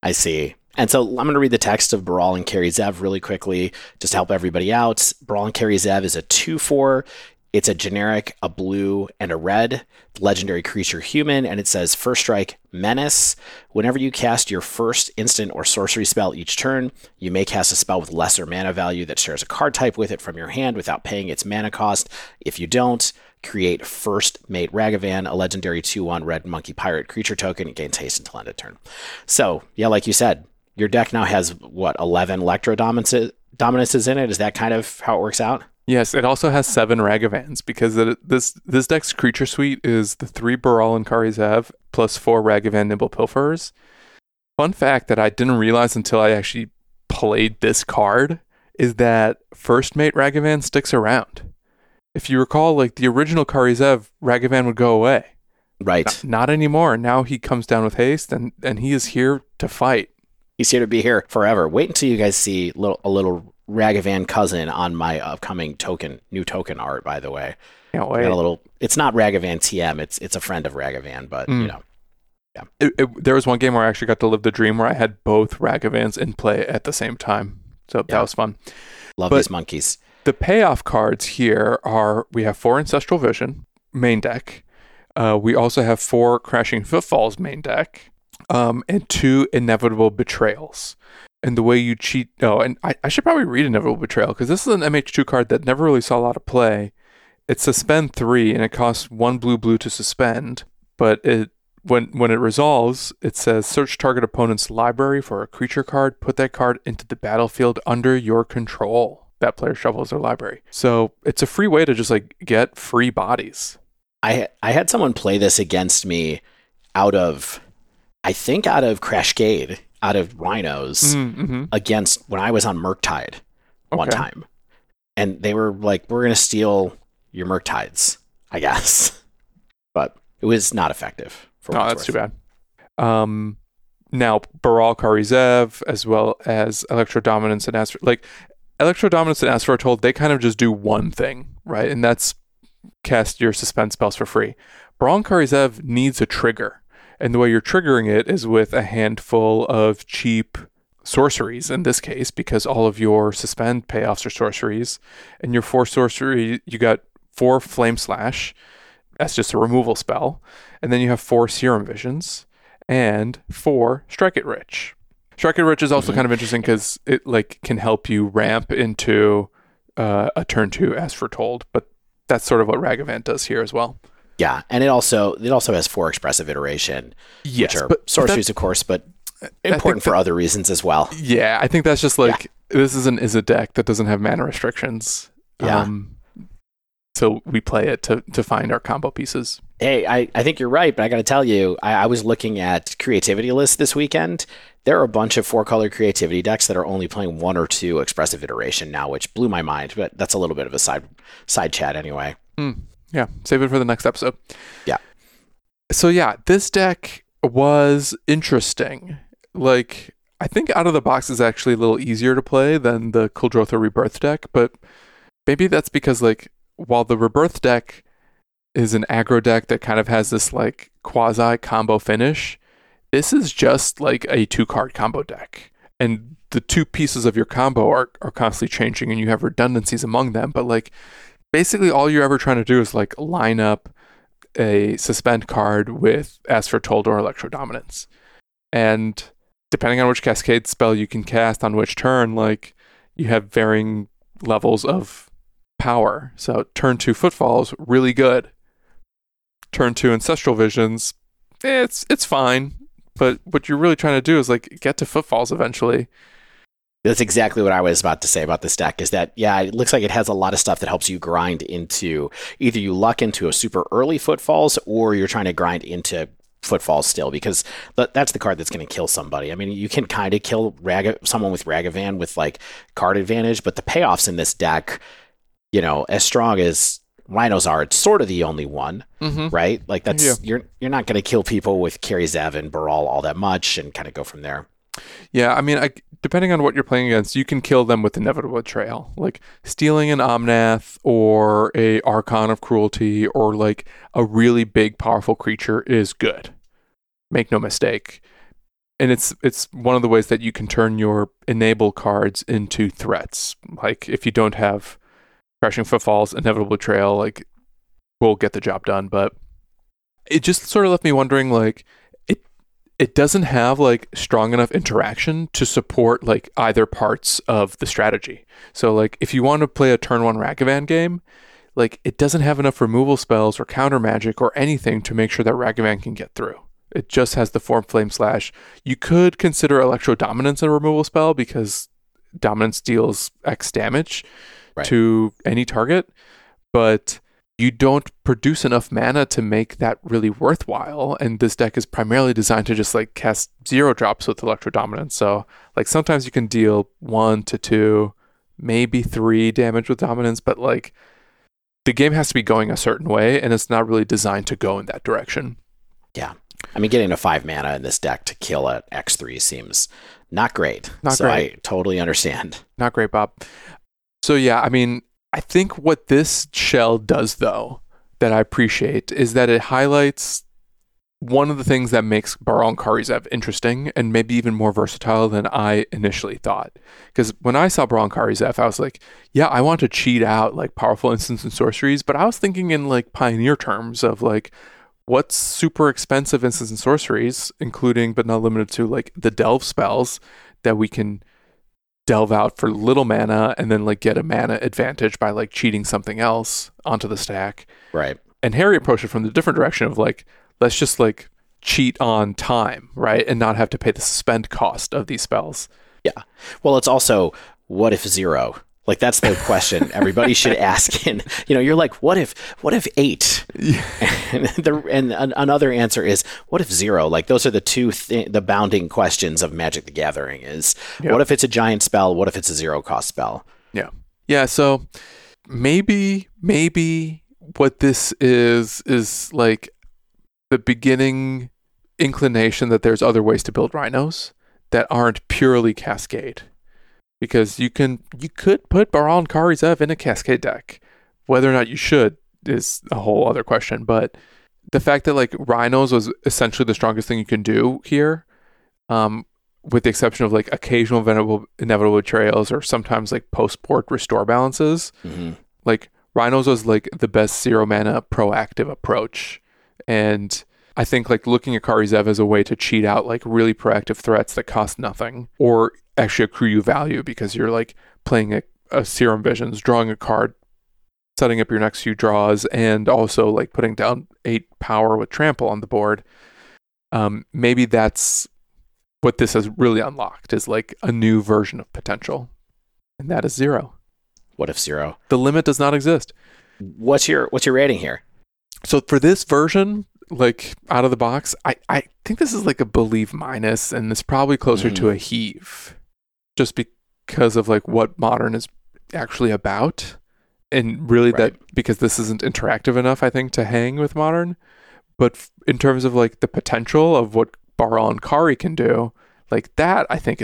I see. And so I'm going to read the text of Baral and Kari Zev really quickly, just to help everybody out. Baral and Kari Zev is a 2/4. It's a generic, a blue, and a red, legendary creature human, and it says, First Strike, Menace. Whenever you cast your first instant or sorcery spell each turn, you may cast a spell with lesser mana value that shares a card type with it from your hand without paying its mana cost. If you don't, create First Mate Ragavan, a legendary 2/1 red monkey pirate creature token. It gains haste until end of turn. So, yeah, like you said, your deck now has, 11 Electrodominances in it? Is that kind of how it works out? Yes, it also has 7 Ragavans, because this deck's creature suite is the 3 Baral and Kari Zev plus 4 Ragavan Nimble Pilferers. Fun fact that I didn't realize until I actually played this card is that First Mate Ragavan sticks around. If you recall, the original Kari Zev, Ragavan would go away. Right. Not anymore. Now he comes down with haste, and he is here to fight. He's here to be here forever. Wait until you guys see a little Ragavan cousin on my upcoming new token art, by the way. Can't wait. It's not Ragavan TM. It's a friend of Ragavan, but you know. Yeah. There was one game where I actually got to live the dream where I had both Ragavans in play at the same time. So that was fun. Love these monkeys. The payoff cards here are, we have 4 Ancestral Vision, main deck. We also have 4 Crashing Footfalls, main deck. And 2 Inevitable Betrayals. And the way you cheat... Oh, and I should probably read Inevitable Betrayal, because this is an MH2 card that never really saw a lot of play. It's Suspend 3, and it costs 1 blue to suspend. But it when it resolves, it says, search target opponent's library for a creature card, put that card into the battlefield under your control. That player shuffles their library. So it's a free way to just get free bodies. I had someone play this against me out of Crashcade, out of Rhinos, against when I was on Murktide one time. And they were like, we're going to steal your Murktides, I guess. But it was not effective. That's too bad. Now, Baral, Kari Zev, as well as Electrodominance and Astro... Electrodominance and Asphoretold, they kind of just do one thing, right? And that's cast your suspend spells for free. Baral and Kari Zev needs a trigger. And the way you're triggering it is with a handful of cheap sorceries in this case, because all of your suspend payoffs are sorceries. And your 4 sorcery, you got 4 Flame Slash. That's just a removal spell. And then you have 4 Serum Visions and 4 Strike It Rich. Strike It Rich is also kind of interesting because it can help you ramp into a turn 2 As Foretold. But that's sort of what Ragavan does here as well. Yeah, and it also has 4 Expressive Iteration, yes, which are sorceries, of course, but important for other reasons as well. Yeah, I think that's just this is a deck that doesn't have mana restrictions. Yeah. So we play it to find our combo pieces. Hey, I think you're right, but I got to tell you, I was looking at creativity lists this weekend. There are a bunch of 4-color creativity decks that are only playing 1 or 2 Expressive Iteration now, which blew my mind, but that's a little bit of a side chat anyway. Mm. Yeah, save it for the next episode. Yeah. So yeah, this deck was interesting. I think out of the box is actually a little easier to play than the Kuldotha Rebirth deck, but maybe that's because while the Rebirth deck is an aggro deck that kind of has this quasi combo finish, this is just a 2-card combo deck. And the 2 pieces of your combo are constantly changing and you have redundancies among them, but basically, all you're ever trying to do is line up a suspend card with As Foretold or Electrodominance. And depending on which Cascade spell you can cast on which turn, you have varying levels of power. So turn 2 Footfalls, really good. Turn 2 Ancestral Visions, it's fine. But what you're really trying to do is get to Footfalls eventually. That's exactly what I was about to say about this deck, is that, yeah, it looks like it has a lot of stuff that helps you grind into, either you luck into a super early Footfalls, or you're trying to grind into Footfalls still, because that's the card that's going to kill somebody. I mean, you can kind of kill someone with Ragavan with, like, card advantage, but the payoffs in this deck, you know, as strong as Rhinos are, it's sort of the only one, right? Like, that's you're not going to kill people with Kari Zev and Baral all that much and kind of go from there. Yeah, I mean, depending on what you're playing against, you can kill them with Inevitable Betrayal. Like, stealing an Omnath or a Archon of Cruelty or, like, a really big, powerful creature is good. Make no mistake. And it's one of the ways that you can turn your enable cards into threats. Like, if you don't have Crashing Footfalls, Inevitable Betrayal, like, we'll get the job done. But it just sort of left me wondering, like, it doesn't have, like, strong enough interaction to support, like, either parts of the strategy. So, like, if you want to play a turn one Ragavan game, like, it doesn't have enough removal spells or counter magic or anything to make sure that Ragavan can get through. It just has the Form Flame Slash. You could consider Electrodominance a removal spell because Dominance deals X damage to any target, but you don't produce enough mana to make that really worthwhile, and this deck is primarily designed to just, like, cast zero drops with Electrodominance. So, like, sometimes you can deal 1 to 2, maybe 3 damage with Dominance, but, like, the game has to be going a certain way, and it's not really designed to go in that direction. Yeah. I mean, getting a 5 mana in this deck to kill an X3 seems not great. Not great. I totally understand. Not great, Bob. So, yeah, I mean, I think what this shell does, though, that I appreciate, is that it highlights one of the things that makes Baral and Kari Zev interesting and maybe even more versatile than I initially thought. Because when I saw Baral and Kari Zev, I was like, yeah, I want to cheat out, like, powerful instants and sorceries, but I was thinking in, like, Pioneer terms of, like, what's super expensive instants and sorceries, including but not limited to, like, the delve spells that we can delve out for little mana and then, like, get a mana advantage by, like, cheating something else onto the stack. Right. And Harry approached it from the different direction of, like, let's just, like, cheat on time, right? And not have to pay the spend cost of these spells. Yeah. Well, it's also, what if 0? Like, that's the question everybody should ask. And, you know, you're like, what if 8? Yeah. And another answer is, what if 0? Like, those are the two, the bounding questions of Magic the Gathering is, what if it's a giant spell? What if it's a 0-cost spell? Yeah. Yeah, so maybe what this is, like, the beginning inclination that there's other ways to build Rhinos that aren't purely Cascade. Because you could put Baral and Kari Zev in a Cascade deck. Whether or not you should is a whole other question. But the fact that, like, Rhinos was essentially the strongest thing you can do here, with the exception of, like, occasional Inevitable Betrayals or sometimes, like, post-port restore balances, like, Rhinos was, like, the best 0-mana proactive approach. And I think, like, looking at Kari Zev as a way to cheat out, like, really proactive threats that cost nothing or actually accrue you value because you're, like, playing a Serum Visions, drawing a card, setting up your next few draws, and also, like, putting down 8 power with Trample on the board. Maybe that's what this has really unlocked, is, like, a new version of potential. And that is 0. What if 0? The limit does not exist. What's your rating here? So for this version, like, out of the box, I think this is, like, a Believe minus, and it's probably closer to a Heave, just because of, like, what Modern is actually about, and really that because this isn't interactive enough, I think, to hang with Modern. But in terms of, like, the potential of what Baral and Kari can do, like, that I think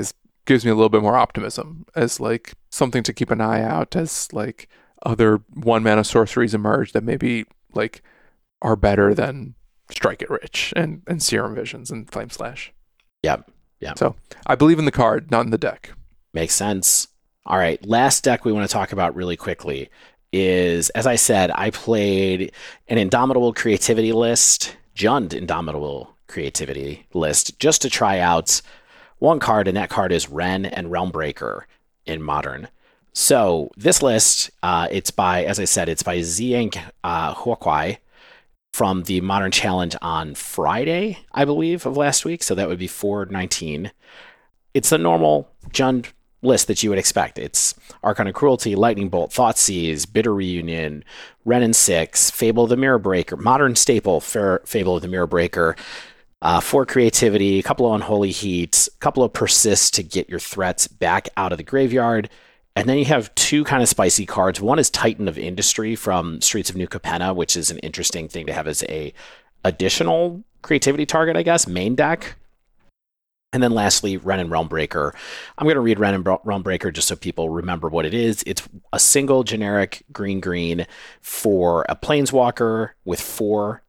gives me a little bit more optimism as, like, something to keep an eye out as, like, other 1-mana sorceries emerge that maybe, like, are better than Strike It Rich and Serum Visions and Flame Slash. Yep. Yeah. So I believe in the card, not in the deck. Makes sense. All right. Last deck we want to talk about really quickly is, as I said, I played an Indomitable Creativity list, Jund Indomitable Creativity list, just to try out one card, and that card is Wrenn and Realm Breaker in Modern. So this list, it's by, as I said, it's by Ziyang Huaquai from the Modern Challenge on Friday, I believe, of last week. So that would be 419. It's a normal Jund list that you would expect. It's Archon of Cruelty, Lightning Bolt, Thoughtseize, Bitter Reunion, Wrenn and Six, Fable of the Mirror Breaker, Modern Staple, Fable of the Mirror Breaker, 4 Creativity, a couple of Unholy Heat, a couple of Persist to get your threats back out of the graveyard. And then you have 2 kind of spicy cards. One is Titan of Industry from Streets of New Capenna, which is an interesting thing to have as a additional creativity target, I guess, main deck. And then lastly, Wrenn and Realm Breaker. I'm going to read Wrenn and Realm Breaker just so people remember what it is. It's a single generic green for a Planeswalker with 4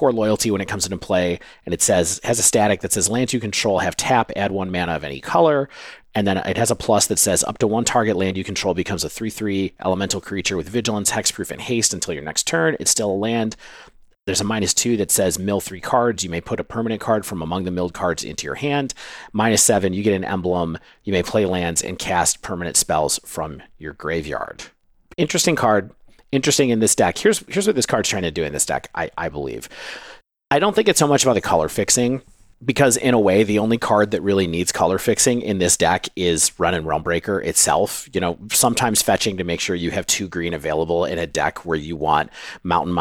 loyalty when it comes into play. And it says, has a static that says lands you control have tap, add 1 mana of any color. And then it has a plus that says up to 1 target land you control becomes a 3/3 elemental creature with vigilance, hexproof, and haste until your next turn. It's still a land. There's a -2 that says mill 3 cards. You may put a permanent card from among the milled cards into your hand. -7, you get an emblem. You may play lands and cast permanent spells from your graveyard. Interesting card. Interesting in this deck. Here's what this card's trying to do in this deck, I believe. I don't think it's so much about the color fixing, because in a way, the only card that really needs color fixing in this deck is Wrenn and Realm Breaker itself. You know, sometimes fetching to make sure you have 2 green available in a deck where you want mountain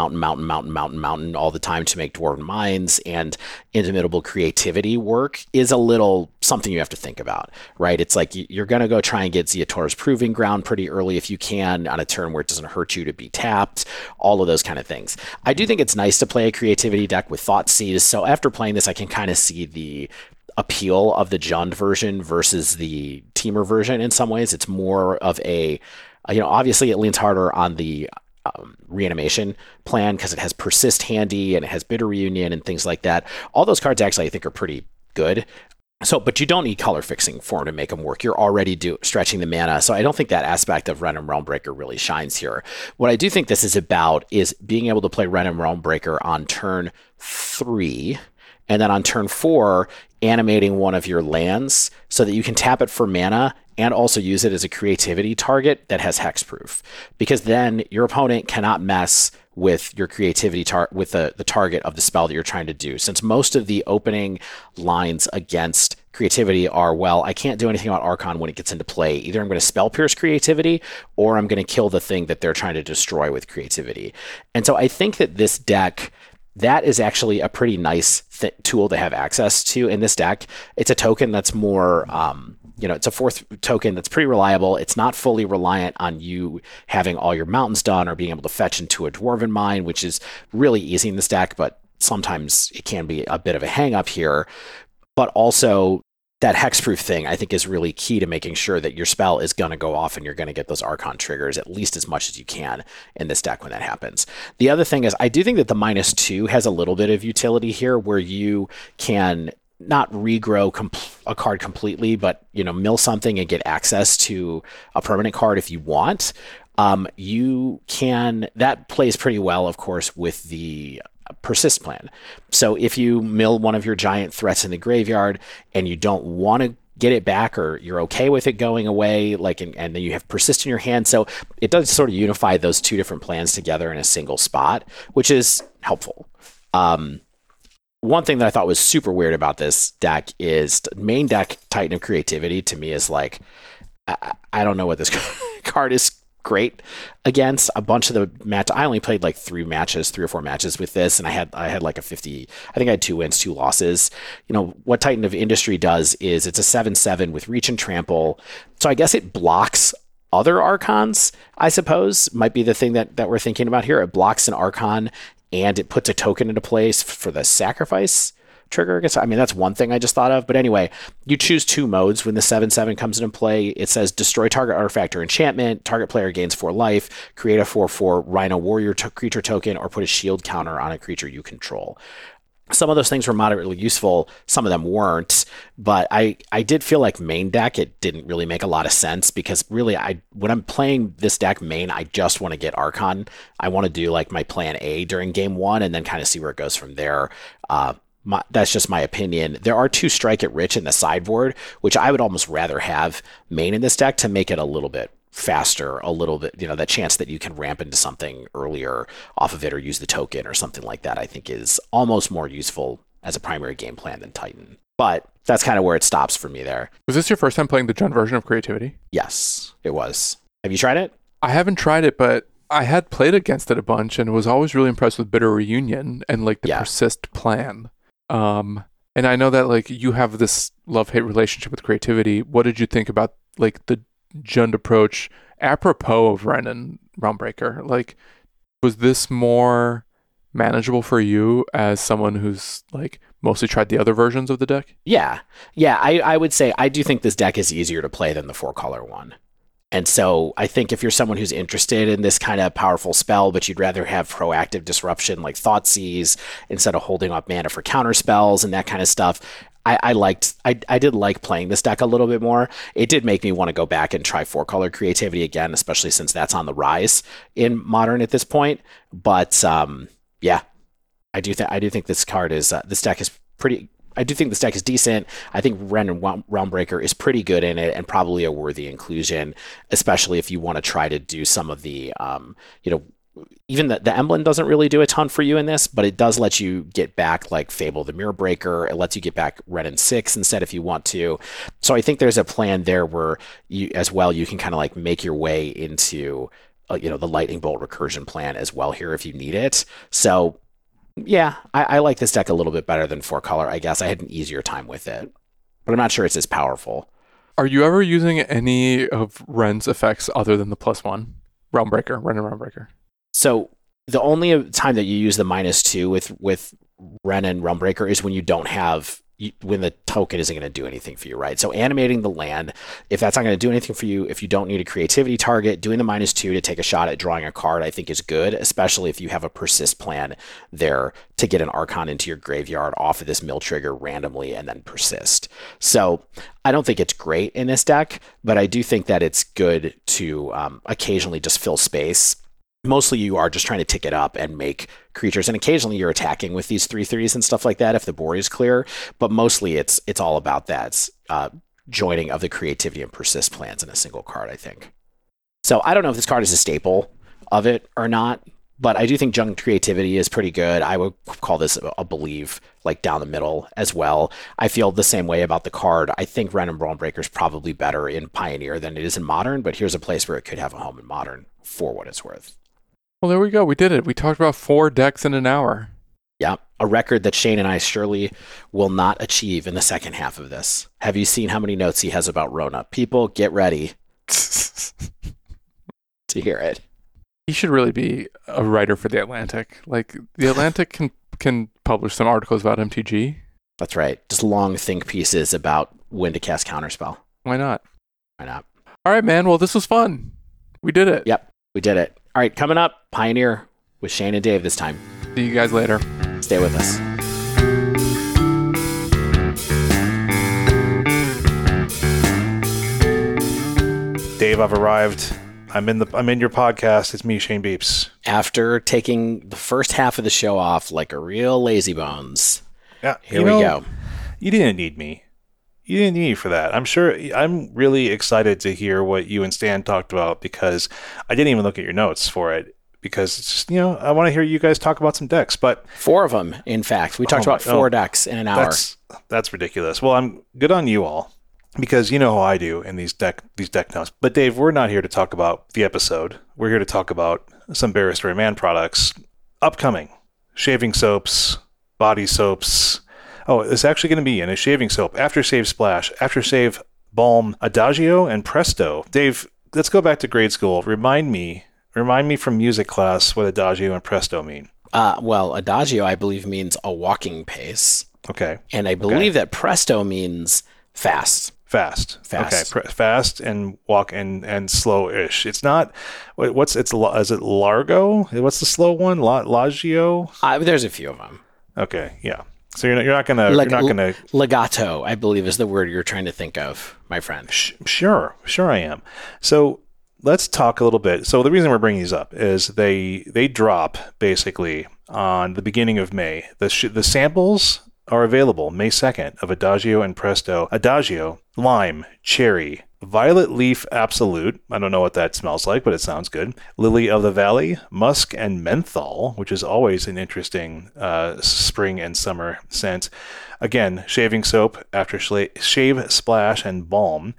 all the time to make Dwarven Mines and Indomitable Creativity work is a little something you have to think about, right? It's like you're going to go try and get Zeotora's Proving Ground pretty early if you can on a turn where it doesn't hurt you to be tapped, all of those kind of things. I do think it's nice to play a creativity deck with Thoughtseize. So after playing this, I can kind of see the appeal of the Jund version versus the Temur version. In some ways, it's more of a, you know, obviously it leans harder on the reanimation plan because it has Persist handy and it has Bitter Reunion and things like that. All those cards actually I think are pretty good. So, but you don't need color fixing for them to make them work. You're already stretching the mana. So I don't think that aspect of Wrenn and Realm Breaker really shines here. What I do think this is about is being able to play Wrenn and Realm Breaker on turn 3. And then on turn 4, animating one of your lands so that you can tap it for mana and also use it as a creativity target that has hexproof. Because then your opponent cannot mess with your creativity with the target of the spell that you're trying to do. Since most of the opening lines against creativity are, well, I can't do anything about Archon when it gets into play. Either I'm going to spell pierce creativity or I'm going to kill the thing that they're trying to destroy with creativity. And so I think that this deck, that is actually a pretty nice tool to have access to in this deck. It's a token that's more, you know, it's a 4th token that's pretty reliable. It's not fully reliant on you having all your mountains done or being able to fetch into a Dwarven Mine, which is really easy in this deck, but sometimes it can be a bit of a hang up here. But also, that hexproof thing, I think, is really key to making sure that your spell is going to go off and you're going to get those Archon triggers at least as much as you can in this deck when that happens. The other thing is, I do think that the -2 has a little bit of utility here where you can not regrow a card completely, but, you know, mill something and get access to a permanent card if you want. You can, that plays pretty well, of course, with the Persist plan. So if you mill one of your giant threats in the graveyard and you don't want to get it back, or you're okay with it going away, like, and then you have Persist in your hand. So it does sort of unify those 2 different plans together in a single spot, which is helpful. One thing that I thought was super weird about this deck is main deck Titan of Creativity to me is like, I don't know what this card is great against. A bunch of the match, I only played like 3 or 4 matches with this, and I had like a 50, I think I had 2 wins, 2 losses. You know what Titan of Industry does is it's a 7/7 with reach and trample, so I guess it blocks other Archons, I suppose, might be the thing that we're thinking about here. It blocks an Archon and it puts a token into place for the sacrifice trigger. I guess, I mean, that's one thing I just thought of. But anyway, you choose 2 modes when the 7/7 comes into play. It says destroy target artifact or enchantment. Target player gains 4 life. Create a 4/4 Rhino Warrior creature token, or put a shield counter on a creature you control. Some of those things were moderately useful. Some of them weren't. But I did feel like main deck, it didn't really make a lot of sense, because really, when I'm playing this deck main, I just want to get Archon. I want to do like my plan A during game 1 and then kind of see where it goes from there. That's just my opinion. There are 2 Strike It Rich in the sideboard, which I would almost rather have main in this deck to make it a little bit faster, a little bit, you know, that chance that you can ramp into something earlier off of it or use the token or something like that, I think is almost more useful as a primary game plan than Titan. But that's kind of where it stops for me there. Was this your first time playing the Jund version of Creativity? Yes, it was. Have you tried it? I haven't tried it, but I had played against it a bunch and was always really impressed with Bitter Reunion and like the persist plan. And I know that like you have this love-hate relationship with Creativity. What did you think about like the Jund approach apropos of Wrenn and Realm Breaker? Like, was this more manageable for you as someone who's like mostly tried the other versions of the deck? Yeah. I would say I do think this deck is easier to play than the four-color one. And so I think if you're someone who's interested in this kind of powerful spell, but you'd rather have proactive disruption like Thoughtseize instead of holding up mana for counter spells and that kind of stuff, I did like playing this deck a little bit more. It did make me want to go back and try four color Creativity again, especially since that's on the rise in Modern at this point. But I do think this card is this deck is pretty. I do think this deck is decent. I think Wrenn and Realm Breaker is pretty good in it and probably a worthy inclusion, especially if you want to try to do some of the, even the emblem doesn't really do a ton for you in this, but it does let you get back like Fable the Mirror Breaker. It lets you get back Wrenn and Six instead if you want to. So I think there's a plan there where you as well, you can kind of like make your way into, the Lightning Bolt recursion plan as well here if you need it. So yeah, I like this deck a little bit better than four color. I guess I had an easier time with it, but I'm not sure it's as powerful. Are you ever using any of Wrenn's effects other than the +1 Realm Breaker, Wrenn and Realm Breaker? So the only time that you use the -2 with Wrenn and Realm Breaker is when you don't have, when the token isn't going to do anything for you, right? So animating the land, if that's not going to do anything for you, if you don't need a Creativity target, doing the -2 to take a shot at drawing a card, I think is good, especially if you have a persist plan there to get an Archon into your graveyard off of this mill trigger randomly and then persist. So I don't think it's great in this deck, but I do think that it's good to occasionally just fill space. Mostly you are just trying to tick it up and make creatures, and occasionally you're attacking with these 3/3s and stuff like that if the board is clear, but mostly it's all about that joining of the Creativity and persist plans in a single card, I think. So I don't know if this card is a staple of it or not, but I do think Jund Creativity is pretty good. I would call this a believe, like down the middle as well. I feel the same way about the card. I think Wrenn and Realm Breaker is probably better in Pioneer than it is in Modern, but here's a place where it could have a home in Modern for what it's worth. Well, there we go. We did it. We talked about 4 decks in an hour. Yeah, a record that Shane and I surely will not achieve in the second half of this. Have you seen how many notes he has about Rona? People, get ready to hear it. He should really be a writer for The Atlantic. Like, The Atlantic can publish some articles about MTG. That's right. Just long think pieces about when to cast Counterspell. Why not? All right, man. Well, this was fun. We did it. Yep, we did it. All right, coming up, Pioneer with Shane and Dave this time. See you guys later. Stay with us. Dave, I've arrived. I'm in your podcast. It's me, Shane Beeps. After taking the first half of the show off like a real lazy bones. Yeah, here we go. You didn't need me. You didn't need me for that. I'm really excited to hear what you and Stan talked about because I didn't even look at your notes for it because it's just, I want to hear you guys talk about some decks, but 4 of them, in fact, we talked about 4 decks in an hour. That's ridiculous. Well, I'm good on you all because you know how I do in these deck notes, but Dave, we're not here to talk about the episode. We're here to talk about some Barrister and Man products upcoming, shaving soaps, body soaps. Oh, it's actually going to be in a shaving soap, aftershave splash, aftershave balm, adagio, and presto. Dave, let's go back to grade school. Remind me from music class what adagio and presto mean. Well, adagio, I believe, means a walking pace. Okay. And I believe that presto means fast. Fast. Okay, fast and walk and slow-ish. It's not. Is it largo? What's the slow one? Lagio? There's a few of them. Okay. Yeah. So you're not gonna legato, I believe, is the word you're trying to think of, my friend. Sure I am. So let's talk a little bit. So the reason we're bringing these up is they drop basically on the beginning of May. The samples are available May 2nd of Adagio and Presto. Adagio, Lime, Cherry, Violet Leaf Absolute. I don't know what that smells like, but it sounds good. Lily of the Valley, Musk, and Menthol, which is always an interesting spring and summer scent. Again, Shaving Soap, After Shave, Splash, and Balm.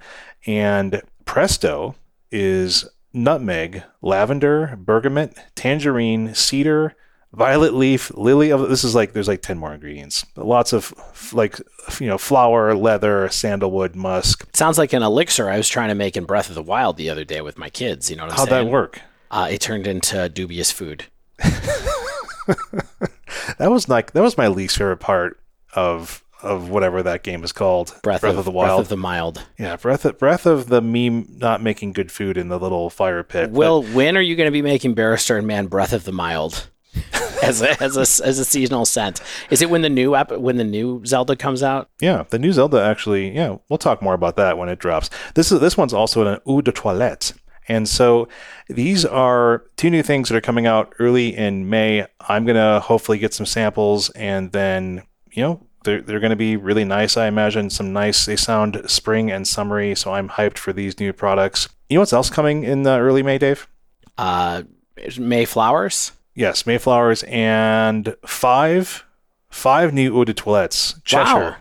And Presto is nutmeg, lavender, bergamot, tangerine, cedar, violet leaf, lily of... This is like, there's like 10 more ingredients. Lots of flower, leather, sandalwood, musk. It sounds like an elixir I was trying to make in Breath of the Wild the other day with my kids. You know what I'm saying? How'd that work? It turned into dubious food. That was my least favorite part of whatever that game is called. Breath of the Wild. Breath of the Mild. Yeah, breath of the meme not making good food in the little fire pit. Well, when are you going to be making Barrister & Man Breath of the Mild as a seasonal scent? Is it when the new Zelda comes out? Yeah, the new Zelda actually. Yeah, we'll talk more about that when it drops. This one's also an eau de toilette. And so these are two new things that are coming out early in May. I'm going to hopefully get some samples, and then, you know, They're going to be really nice, I imagine. They sound spring and summery, so I'm hyped for these new products. You know what's else coming in early May, Dave? Mayflowers? Yes, Mayflowers, and five new eau de toilettes. Cheshire.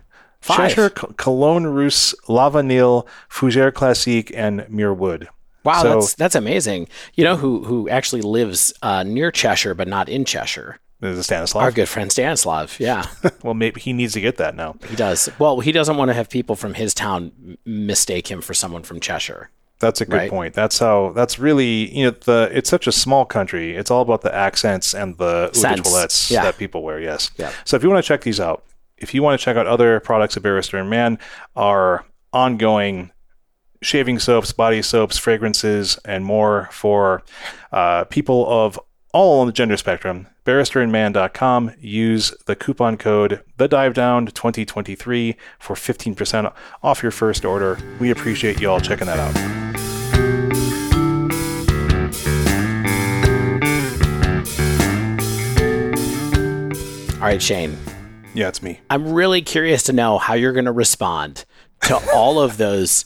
Wow. Cheshire, Cologne Russe, Lavanil, Fougere Classique, and Muirwood. Wow, so, that's amazing. You know who actually lives near Cheshire, but not in Cheshire? Is it Stanislav? Our good friend Stanislav, yeah. Well, maybe he needs to get that now. He does. Well, he doesn't want to have people from his town mistake him for someone from Cheshire. That's a good point. That's really, it's such a small country. It's all about the accents and the eau de toilettes that people wear, yes. Yeah. So if you want to check these out, if you want to check out other products of Barrister & Man, our ongoing shaving soaps, body soaps, fragrances, and more for people of all on the gender spectrum, barristerandman.com. Use the coupon code THEDIVEDOWN2023 for 15% off your first order. We appreciate y'all checking that out. All right, Shane. Yeah, it's me. I'm really curious to know how you're going to respond to all of those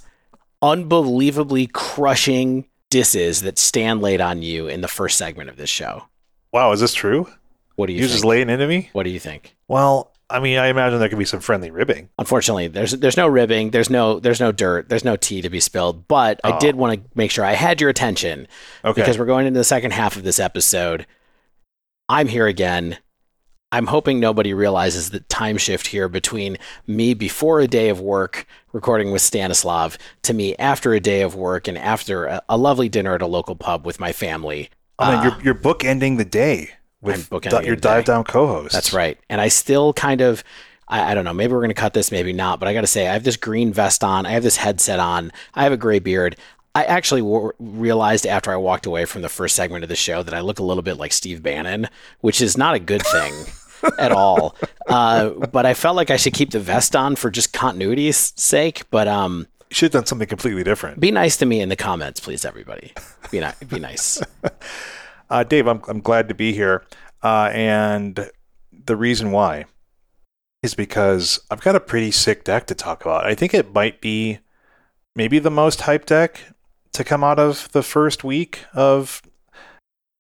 unbelievably crushing disses that Stan laid on you in the first segment of this show. Wow, is this true? What do you think? You're just laying into me? What do you think? Well, I mean, I imagine there could be some friendly ribbing. Unfortunately, there's no ribbing, there's no dirt, there's no tea to be spilled, but I did want to make sure I had your attention. Okay. Because we're going into the second half of this episode. I'm here again. I'm hoping nobody realizes the time shift here between me before a day of work recording with Stanislav to me after a day of work and after a lovely dinner at a local pub with my family. Oh, man, you're bookending the day with your Dive Down co-host. That's right. And I still kind of, I don't know, maybe we're going to cut this, maybe not, but I got to say, I have this green vest on. I have this headset on. I have a gray beard. I actually realized after I walked away from the first segment of the show that I look a little bit like Steve Bannon, which is not a good thing. At all. But I felt like I should keep the vest on for just continuity's sake. But you should have done something completely different. Be nice to me in the comments, please, everybody. Be nice. Dave, I'm glad to be here. And the reason why is because I've got a pretty sick deck to talk about. I think it might be maybe the most hype deck to come out of the first week of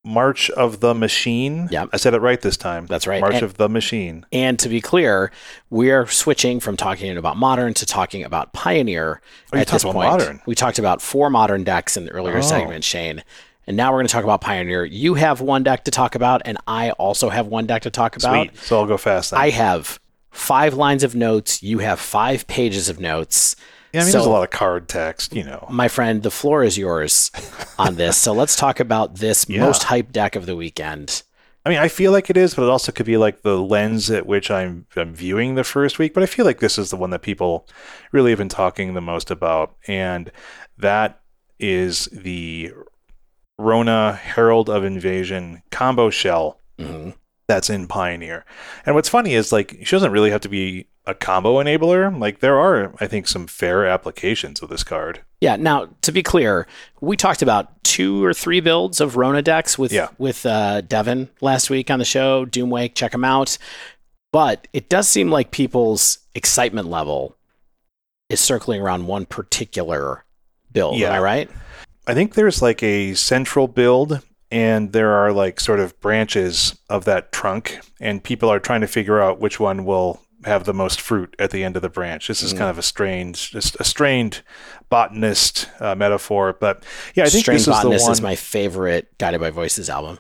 March of the Machine. Yeah, I said it right this time. That's right. March of the Machine. And to be clear, we are switching from talking about Modern to talking about Pioneer. Oh, you talked about Modern. We talked about 4 Modern decks in the earlier segment, Shane. And now we're going to talk about Pioneer. You have one deck to talk about, and I also have one deck to talk about. Sweet. So I'll go fast then. I have 5 lines of notes. You have 5 pages of notes. Yeah, I mean, there's a lot of card text, My friend, the floor is yours on this. So let's talk about this most hyped deck of the weekend. I mean, I feel like it is, but it also could be like the lens at which I'm viewing the first week. But I feel like this is the one that people really have been talking the most about. And that is the Rona Herald of Invasion combo shell that's in Pioneer. And what's funny is, like, she doesn't really have to be a combo enabler. Like, there are, I think, some fair applications of this card. Yeah. Now, to be clear, we talked about 2 or 3 builds of Rona decks with Devin last week on the show. Doomwake, check them out. But it does seem like people's excitement level is circling around one particular build. Yeah. Am I right? I think there's like a central build and there are like sort of branches of that trunk, and people are trying to figure out which one will have the most fruit at the end of the branch. This is kind of a strained botanist metaphor, but yeah, I think this is the one. Strained botanist is my favorite Guided by Voices album.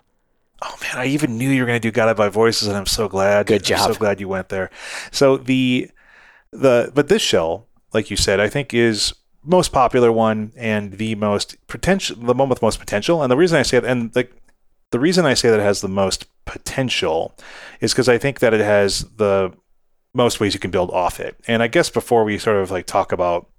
Oh man, I even knew you were going to do Guided by Voices, and I'm so glad. Good job. I'm so glad you went there. So but this shell, like you said, I think is most popular one and the one with most potential. And the reason I say that, and the reason I say that it has the most potential is because I think that it has the most ways you can build off it. And I guess before we sort of like talk about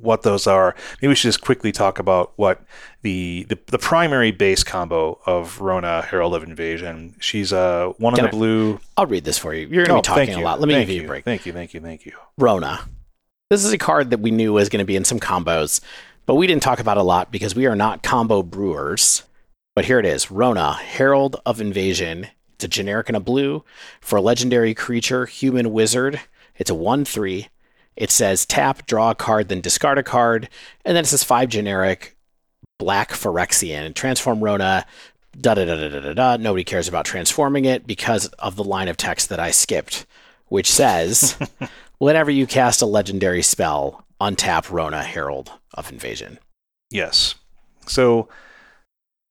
what those are, maybe we should just quickly talk about what the primary base combo of Rona, Herald of Invasion. She's one in the blue. I'll read this for you. You're going to be talking a lot. Let me give you a break. Thank you. Rona. This is a card that we knew was going to be in some combos, but we didn't talk about a lot because we are not combo brewers. But here it is. Rona, Herald of Invasion. It's a generic and a blue for a legendary creature, human wizard. It's a 1/3. It says tap, draw a card, then discard a card. And then it says 5 generic, black Phyrexian. And transform Rona, da-da-da-da-da-da-da. Nobody cares about transforming it because of the line of text that I skipped, which says, whenever you cast a legendary spell, untap Rona, Herald of Invasion. Yes. So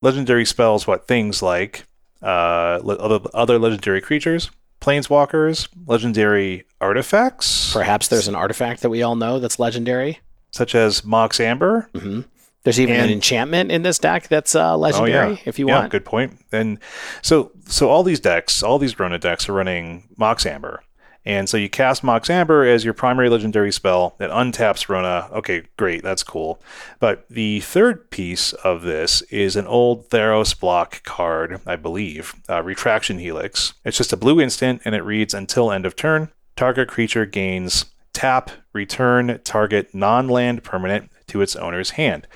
legendary spells, what things like other legendary creatures, planeswalkers, legendary artifacts. Perhaps there's an artifact that we all know that's legendary, such as Mox Amber. Mm-hmm. There's even an enchantment in this deck that's legendary. Oh yeah. If you want, good point. And so all these Rona decks are running Mox Amber, and so you cast Mox Amber as your primary legendary spell that untaps Rona. Okay, great, that's cool. But the third piece of this is an old Theros block card, I believe, Retraction Helix. It's just a blue instant, and it reads until end of turn, target creature gains tap, return target non-land permanent to its owner's hand.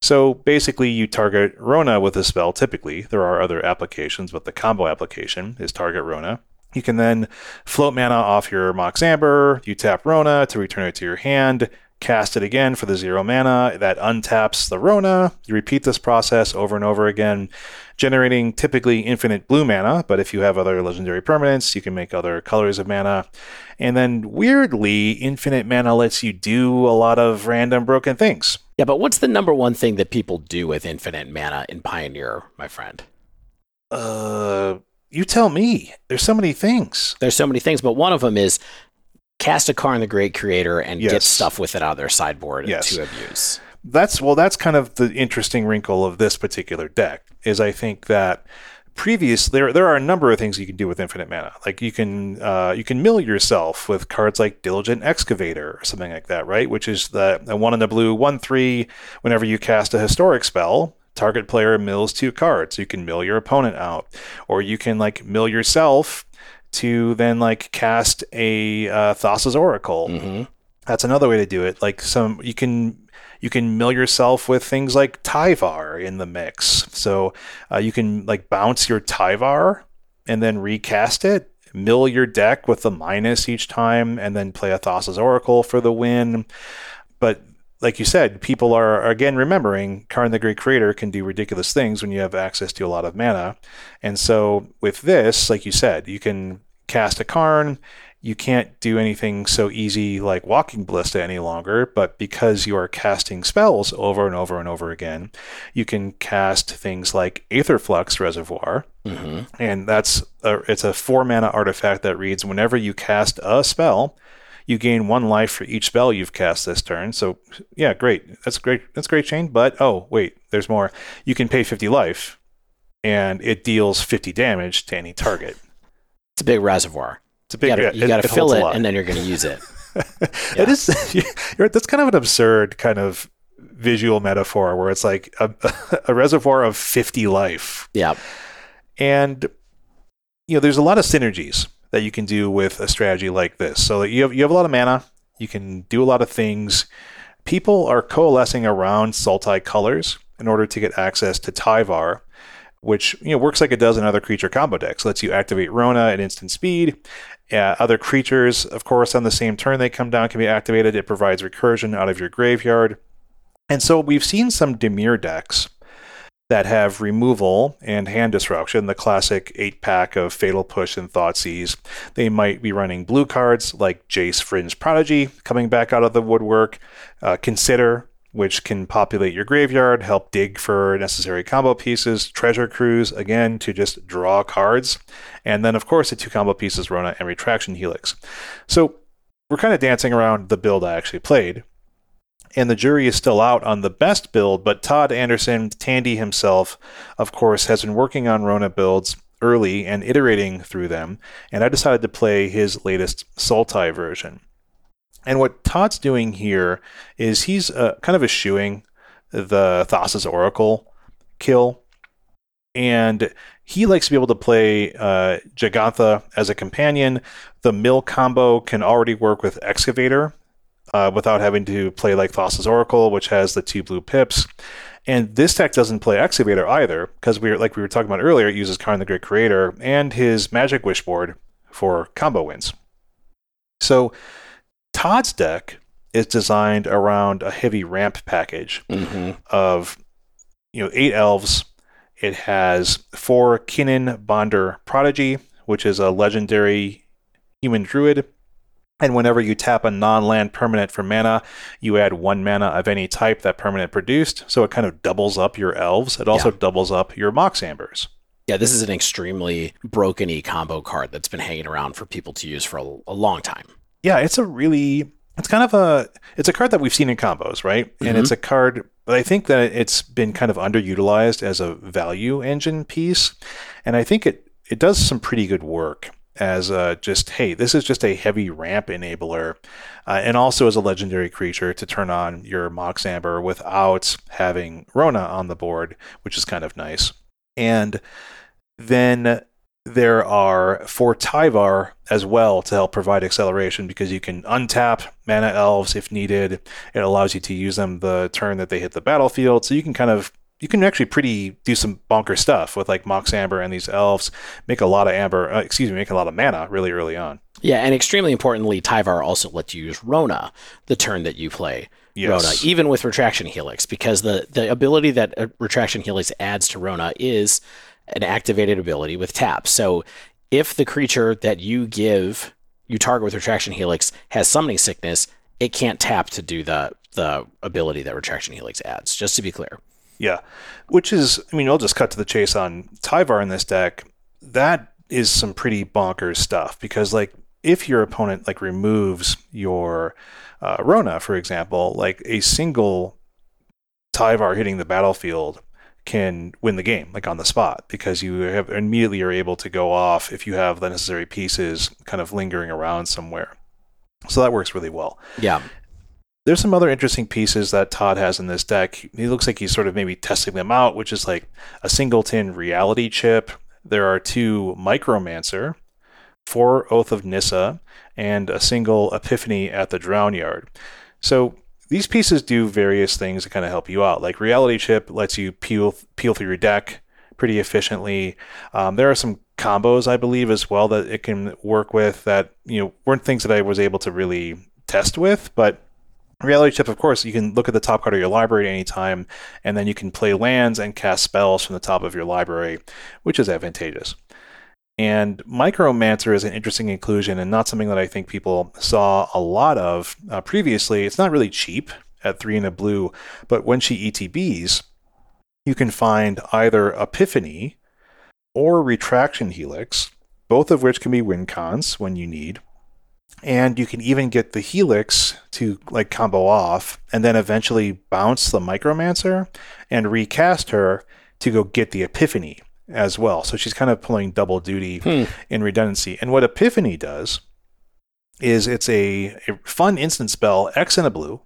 So basically you target Rona with a spell. Typically there are other applications, but the combo application is target Rona. You can then float mana off your Mox Amber, you tap Rona to return it to your hand, cast it again for the 0 mana, that untaps the Rona. You repeat this process over and over again, generating typically infinite blue mana, but if you have other legendary permanents, you can make other colors of mana. And then weirdly, infinite mana lets you do a lot of random broken things. Yeah, but what's the number one thing that people do with infinite mana in Pioneer, my friend? You tell me. There's so many things, but one of them is cast a Karn the Great Creator and get stuff with it out of their sideboard to abuse. That's kind of the interesting wrinkle of this particular deck, is I think that there are a number of things you can do with infinite mana. Like you can mill yourself with cards like Diligent Excavator or something like that, right? Which is the one in the blue 1/3. Whenever you cast a historic spell, target player mills 2 cards. You can mill your opponent out, or you can like mill yourself to then like cast a Thassa's Oracle. Mm-hmm. That's another way to do it. Like you can mill yourself with things like Tyvar in the mix. So you can like bounce your Tyvar and then recast it, mill your deck with the minus each time, and then play a Thassa's Oracle for the win. But like you said, people are again remembering Karn the Great Creator can do ridiculous things when you have access to a lot of mana. And so with this, like you said, you can cast a Karn. You can't do anything so easy like Walking Ballista any longer, but because you are casting spells over and over and over again, you can cast things like Aetherflux Reservoir, and it's a 4-mana artifact that reads, whenever you cast a spell, you gain 1 life for each spell you've cast this turn. So yeah, great. That's great, Shane. But oh wait, there's more. You can pay 50 life, and it deals 50 damage to any target. It's a big reservoir. You gotta fill it, and then you're gonna use it. It is. That's kind of an absurd kind of visual metaphor where it's like a reservoir of 50 life. Yeah. And there's a lot of synergies that you can do with a strategy like this. So you have a lot of mana, you can do a lot of things. People are coalescing around Sultai Colors in order to get access to Tyvar, which, you know, works like it does in other creature combo decks. Lets you activate Rona at instant speed. Other creatures, of course, on the same turn they come down can be activated. It provides recursion out of your graveyard. And so we've seen some Dimir decks that have removal and hand disruption, the classic 8-pack of Fatal Push and Thoughtseize. They might be running blue cards like Jace Fringe Prodigy coming back out of the woodwork, Consider, which can populate your graveyard, help dig for necessary combo pieces, Treasure Cruise, again, to just draw cards, and then, of course, the two combo pieces, Rona and Retraction Helix. So we're kind of dancing around the build I actually played, and the jury is still out on the best build, but Todd Anderson, Tandy himself, of course, has been working on Rona builds early and iterating through them, and I decided to play his latest Sultai version. And what Todd's doing here is he's kind of eschewing the Thassa's Oracle kill. And he likes to be able to play Jagantha as a companion. The mill combo can already work with Excavator without having to play like Thassa's Oracle, which has the 2 blue pips. And this deck doesn't play Excavator either, because we were talking about earlier, it uses Karn the Great Creator and his Magic Wishboard for combo wins. So Todd's deck is designed around a heavy ramp package of 8 elves. It has 4 Kinnan Bonder Prodigy, which is a legendary human druid. And whenever you tap a non-land permanent for mana, you add 1 mana of any type that permanent produced. So it kind of doubles up your elves. It also doubles up your Mox Ambers. Yeah, this is an extremely broken-y combo card that's been hanging around for people to use for a long time. Yeah, it's a card that we've seen in combos, right? Mm-hmm. And it's a card, but I think that it's been kind of underutilized as a value engine piece. And I think it does some pretty good work as this is just a heavy ramp enabler. And also as a legendary creature to turn on your Mox Amber without having Rona on the board, which is kind of nice. And then there are 4 Tyvar as well to help provide acceleration, because you can untap mana elves if needed. It allows you to use them the turn that they hit the battlefield. So you can actually do some bonker stuff with like Mox Amber and these elves, make a lot of mana really early on. Yeah, and extremely importantly, Tyvar also lets you use Rona the turn that you play. Yes. Rona, even with Retraction Helix, because the ability that Retraction Helix adds to Rona is an activated ability with tap. So if the creature that you target with Retraction Helix has summoning sickness, it can't tap to do the ability that Retraction Helix adds, just to be clear. Yeah. Which is, I'll just cut to the chase on Tyvar in this deck. That is some pretty bonkers stuff, because if your opponent removes your Rona, for example, a single Tyvar hitting the battlefield can win the game on the spot, because you immediately are able to go off if you have the necessary pieces kind of lingering around somewhere. So that works really well. Yeah. There's some other interesting pieces that Todd has in this deck. He looks like he's sort of maybe testing them out, which is a singleton Reality Chip. There are 2 Micromancer, 4 Oath of Nissa, and a single Epiphany at the Drown Yard. So these pieces do various things to kind of help you out. Like Reality Chip lets you peel through your deck pretty efficiently. There are some combos, I believe, as well that it can work with that weren't things that I was able to really test with. But Reality Chip, of course, you can look at the top card of your library at any time, and then you can play lands and cast spells from the top of your library, which is advantageous. And Micromancer is an interesting inclusion and not something that I think people saw a lot of previously. It's not really cheap at 3 and a blue, but when she ETBs, you can find either Epiphany or Retraction Helix, both of which can be win cons when you need. And you can even get the Helix to combo off and then eventually bounce the Micromancer and recast her to go get the Epiphany as well. So she's kind of pulling double duty in redundancy. And what Epiphany does is it's a fun instant spell, X and a blue.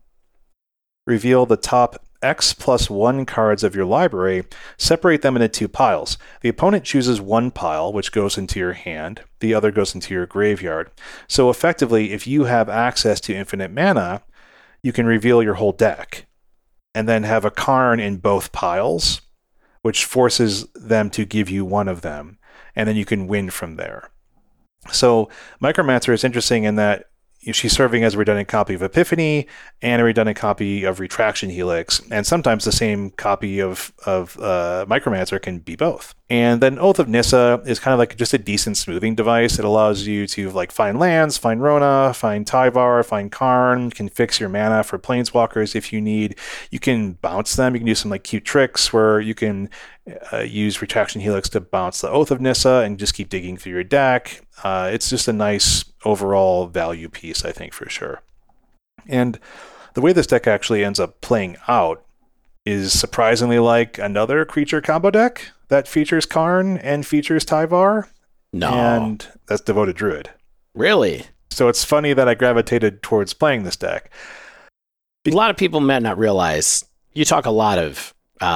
Reveal the top X+1 cards of your library, separate them into 2 piles. The opponent chooses 1 pile, which goes into your hand. The other goes into your graveyard. So effectively, if you have access to infinite mana, you can reveal your whole deck and then have a Karn in both piles, which forces them to give you one of them, and then you can win from there. So Micromancer is interesting in that she's serving as a redundant copy of Epiphany and a redundant copy of Retraction Helix, and sometimes the same copy of Micromancer can be both. And then Oath of Nissa is kind of like just a decent smoothing device. It allows you to like find lands, find Rona, find Tyvar, find Karn, can fix your mana for Planeswalkers if you need. You can bounce them. You can do some like cute tricks where you can use Retraction Helix to bounce the Oath of Nissa and just keep digging through your deck. It's just a nice overall value piece, I think, for sure. And the way this deck actually ends up playing out is surprisingly like another creature combo deck that features Karn and features Tyvar. No. And that's Devoted Druid. Really? So it's funny that I gravitated towards playing this deck. A lot of people might not realize you talk a lot of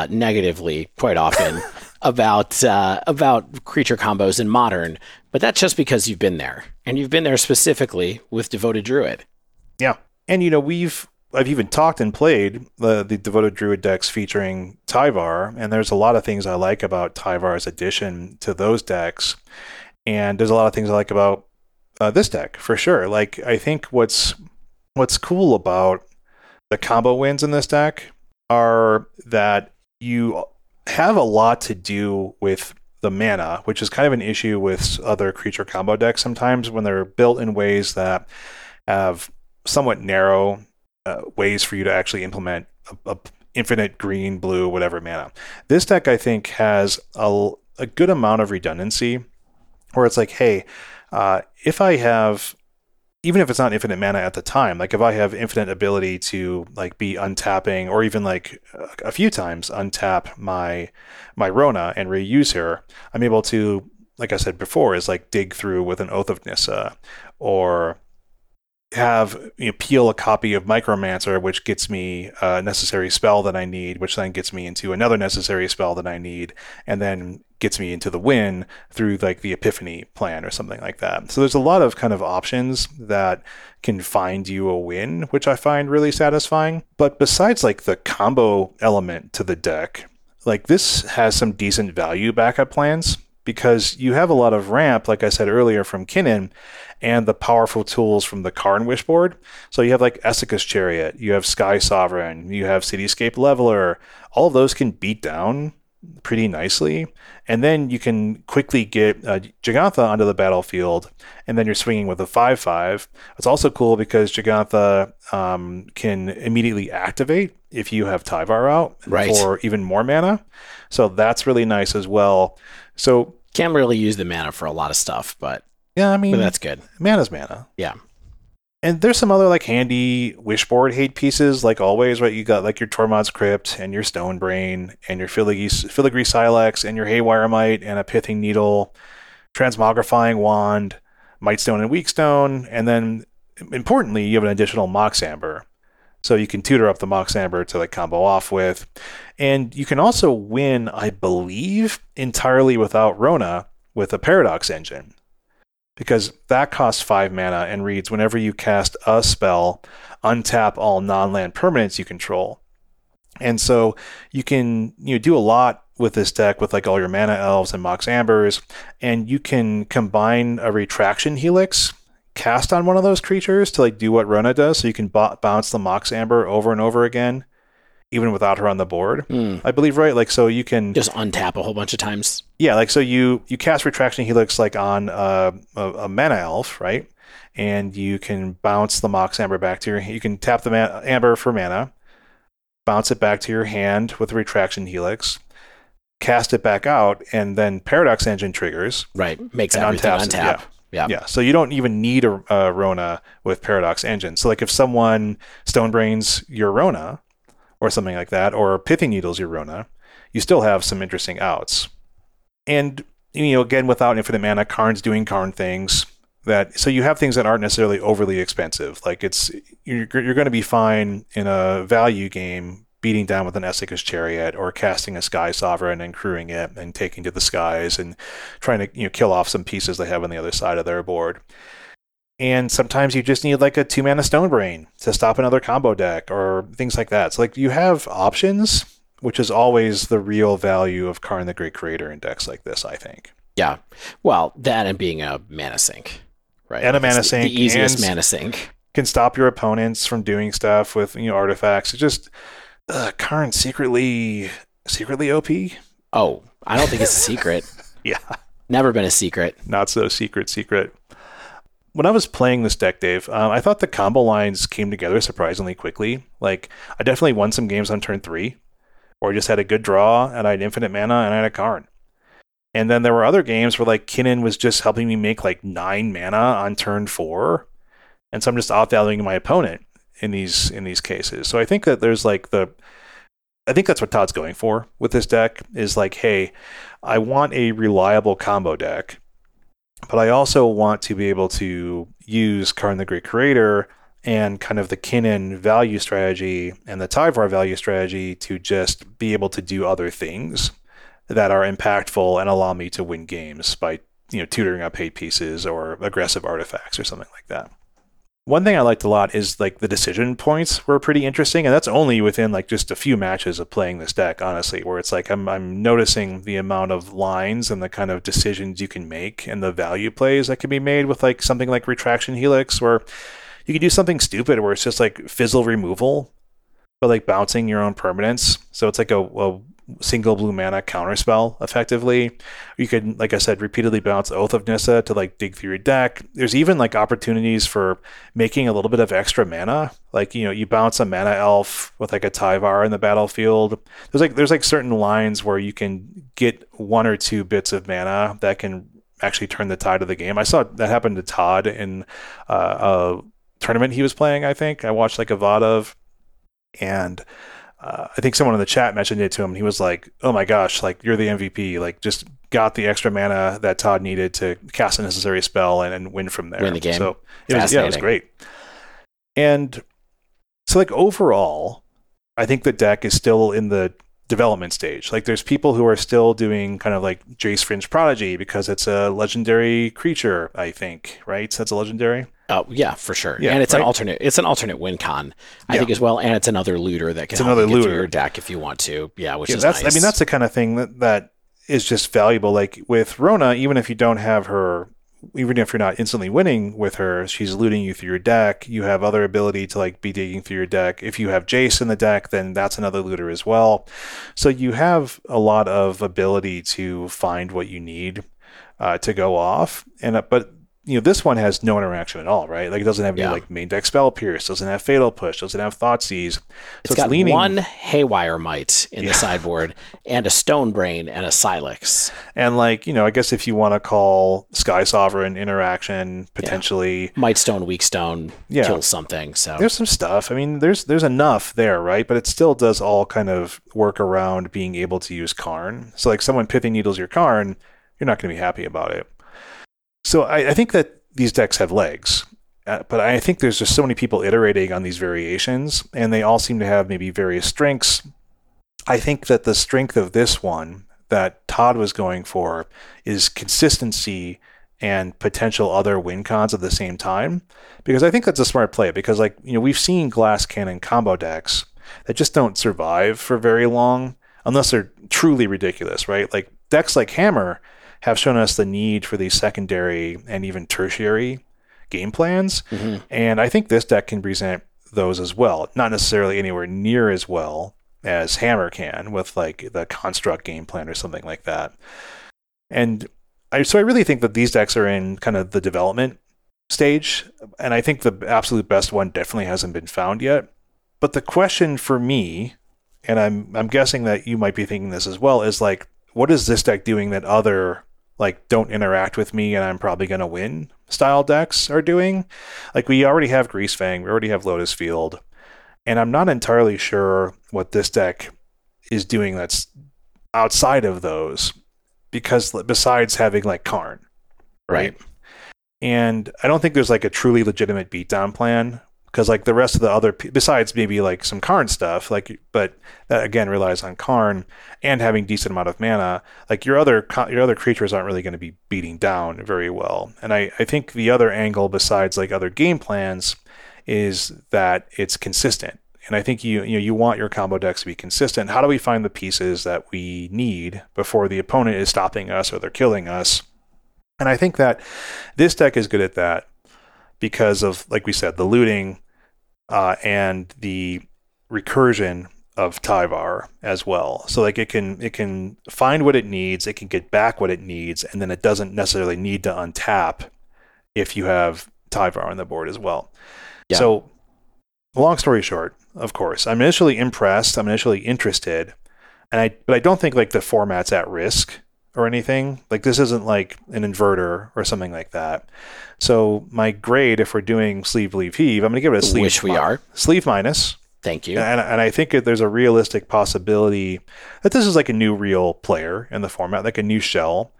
negatively quite often about creature combos in Modern, but that's just because you've been there. And you've been there specifically with Devoted Druid. Yeah. And, you know, I've even talked and played the Devoted Druid decks featuring Tyvar, and there's a lot of things I like about Tyvar's addition to those decks, and there's a lot of things I like about this deck, for sure. Like, I think what's cool about the combo wins in this deck are that you have a lot to do with the mana, which is kind of an issue with other creature combo decks sometimes when they're built in ways that have somewhat narrow ways for you to actually implement a infinite green, blue, whatever mana. This deck, I think, has a good amount of redundancy where it's like, hey, if I have, even if it's not infinite mana at the time, like if I have infinite ability to like be untapping or even like a few times untap my Rona and reuse her, I'm able to, like I said before, is like dig through with an Oath of Nissa or have, you know, peel a copy of Micromancer, which gets me a necessary spell that I need, which then gets me into another necessary spell that I need, and then gets me into the win through like the Epiphany plan or something like that. So there's a lot of kind of options that can find you a win, which I find really satisfying. But besides like the combo element to the deck, like this has some decent value backup plans, because you have a lot of ramp, like I said earlier, from Kinnan and the powerful tools from the Karn Wishboard. So you have like Essica's Chariot, you have Sky Sovereign, you have Cityscape Leveler. All of those can beat down pretty nicely. And then you can quickly get Gigantha onto the battlefield, and then you're swinging with a 5/5. It's also cool because Gigantha can immediately activate if you have Tyvar out, right, for even more mana. So that's really nice as well. So can't really use the mana for a lot of stuff, but yeah, I mean, that's good. Mana's mana. Yeah. And there's some other like handy wishboard hate pieces, like always, right? You got like your Tormod's Crypt and your Stonebrain and your Filigree Silex and your Haywire Mite and a Pithing Needle, Transmogrifying Wand, Mightstone and Weakstone, and then importantly, you have an additional Mox Amber. So you can tutor up the Mox Amber to like combo off with. And you can also win, I believe, entirely without Rona with a Paradox Engine, because that costs 5 mana and reads, whenever you cast a spell, untap all non-land permanents you control. And so you can, you know, do a lot with this deck with like all your mana elves and Mox Ambers, and you can combine a Retraction Helix, cast on one of those creatures to like do what Rona does, so you can bounce the Mox Amber over and over again, even without her on the board, I believe, right? Like, so you can just untap a whole bunch of times. Yeah, like, so you cast Retraction Helix like on a mana elf, right? And you can bounce the Mox Amber back to your. You can tap the Amber for mana, bounce it back to your hand with the Retraction Helix, cast it back out, and then Paradox Engine triggers. Right, makes everything untap. Yeah. So you don't even need a Rona with Paradox Engine. So like if someone Stonebrains your Rona, or something like that, or Pithing Needles your Rona, you still have some interesting outs. And, you know, again, without infinite mana, Karn's doing Karn things. So you have things that aren't necessarily overly expensive. Like you're going to be fine in a value game beating down with an Essica's Chariot or casting a Sky Sovereign and crewing it and taking to the skies and trying to, you know, kill off some pieces they have on the other side of their board. And sometimes you just need like a 2 mana Stonebrain to stop another combo deck or things like that. So like you have options which is always the real value of Karn the Great Creator in decks like this, I think. Yeah. Well, that and being a mana sink, right? And a mana sink. The easiest mana sink. Can stop your opponents from doing stuff with, you know, artifacts. It's just Karn secretly OP. Oh, I don't think it's a secret. Yeah. Never been a secret. Not so secret. When I was playing this deck, Dave, I thought the combo lines came together surprisingly quickly. Like, I definitely won some games on turn 3, or just had a good draw, and I had infinite mana, and I had a Karn. And then there were other games where, like, Kinnan was just helping me make, like, 9 mana on turn 4, and so I'm just outvaluing my opponent in these cases. So I think that there's, like, I think that's what Todd's going for with this deck, is like, hey, I want a reliable combo deck, but I also want to be able to use Karn the Great Creator and kind of the Kinnan value strategy and the Tyvar value strategy to just be able to do other things that are impactful and allow me to win games by, you know, tutoring up hate pieces or aggressive artifacts or something like that. One thing I liked a lot is, like, the decision points were pretty interesting, and that's only within, like, just a few matches of playing this deck, honestly, where it's like I'm noticing the amount of lines and the kind of decisions you can make and the value plays that can be made with, like, something like Retraction Helix, where you can do something stupid where it's just like fizzle removal, but like bouncing your own permanents. So it's like a single blue mana counterspell effectively. You could, like I said, repeatedly bounce Oath of Nissa to like dig through your deck. There's even like opportunities for making a little bit of extra mana. Like, you know, you bounce a mana elf with like a Tyvar in the battlefield. There's like certain lines where you can get one or two bits of mana that can actually turn the tide of the game. I saw that happen to Todd in a tournament he was playing, I think. I watched like a VOD of, and I think someone in the chat mentioned it to him, and he was like, oh my gosh, like, you're the MVP, like, just got the extra mana that Todd needed to cast a necessary spell and win from there. Win the game. So it was great. And so, like, overall, I think the deck is still in the development stage. Like, there's people who are still doing kind of like Jace Fringe Prodigy because it's a legendary creature, I think, right? So that's a legendary. Oh, yeah, for sure. Yeah, and it's right? It's an alternate win con, I think, as well. And it's another looter that can help you get through your deck if you want to. Yeah, which is that's nice. I mean, that's the kind of thing that is just valuable. Like with Rona, even if you don't have her, even if you're not instantly winning with her, she's looting you through your deck. You have other ability to like be digging through your deck. If you have Jace in the deck, then that's another looter as well. So you have a lot of ability to find what you need to go off. And but you know, this one has no interaction at all, right? Like, it doesn't have any like main deck spell pierce, doesn't have fatal push, doesn't have Thoughtseize. So it's got leaning one Haywire Mite in the sideboard and a Stone Brain and a Silex. And like, you know, I guess if you want to call Sky Sovereign interaction potentially Mite Stone, Weak Stone, kill something. So there's some stuff. I mean, there's enough there, right? But it still does all kind of work around being able to use Karn. So like someone pithy needles your Karn, you're not going to be happy about it. So I think that these decks have legs, but I think there's just so many people iterating on these variations, and they all seem to have maybe various strengths. I think that the strength of this one that Todd was going for is consistency and potential other win cons at the same time, because I think that's a smart play, because, like, you know, we've seen glass cannon combo decks that just don't survive for very long unless they're truly ridiculous, right? Like decks like Hammer have shown us the need for these secondary and even tertiary game plans. Mm-hmm. And I think this deck can present those as well. Not necessarily anywhere near as well as Hammer can with like the Construct game plan or something like that. And I really think that these decks are in kind of the development stage. And I think the absolute best one definitely hasn't been found yet. But the question for me, and I'm guessing that you might be thinking this as well, is like, what is this deck doing that other, like, don't interact with me and I'm probably going to win style decks are doing? Like, we already have Greasefang, we already have Lotus Field, and I'm not entirely sure what this deck is doing that's outside of those, because besides having like Karn, right? And I don't think there's like a truly legitimate beatdown plan, because like the rest of the other, besides maybe like some Karn stuff, like, but that again relies on Karn and having decent amount of mana. Like your other creatures aren't really going to be beating down very well. And I think the other angle besides like other game plans is that it's consistent. And I think you want your combo decks to be consistent. How do we find the pieces that we need before the opponent is stopping us or they're killing us? And I think that this deck is good at that because of, like we said, the looting and the recursion of Tyvar as well. So like it can find what it needs, it can get back what it needs, and then it doesn't necessarily need to untap if you have Tyvar on the board as well. Yeah. So long story short, of course, I'm initially impressed, I'm initially interested, but I don't think like the format's at risk or anything. Like this isn't like an inverter or something like that. So my grade, if we're doing Sleeve Believe Heave, I'm going to give it a sleeve. Which we are. Sleeve minus. Thank you. And I think there's a realistic possibility that this is like a new real player in the format, like a new shell,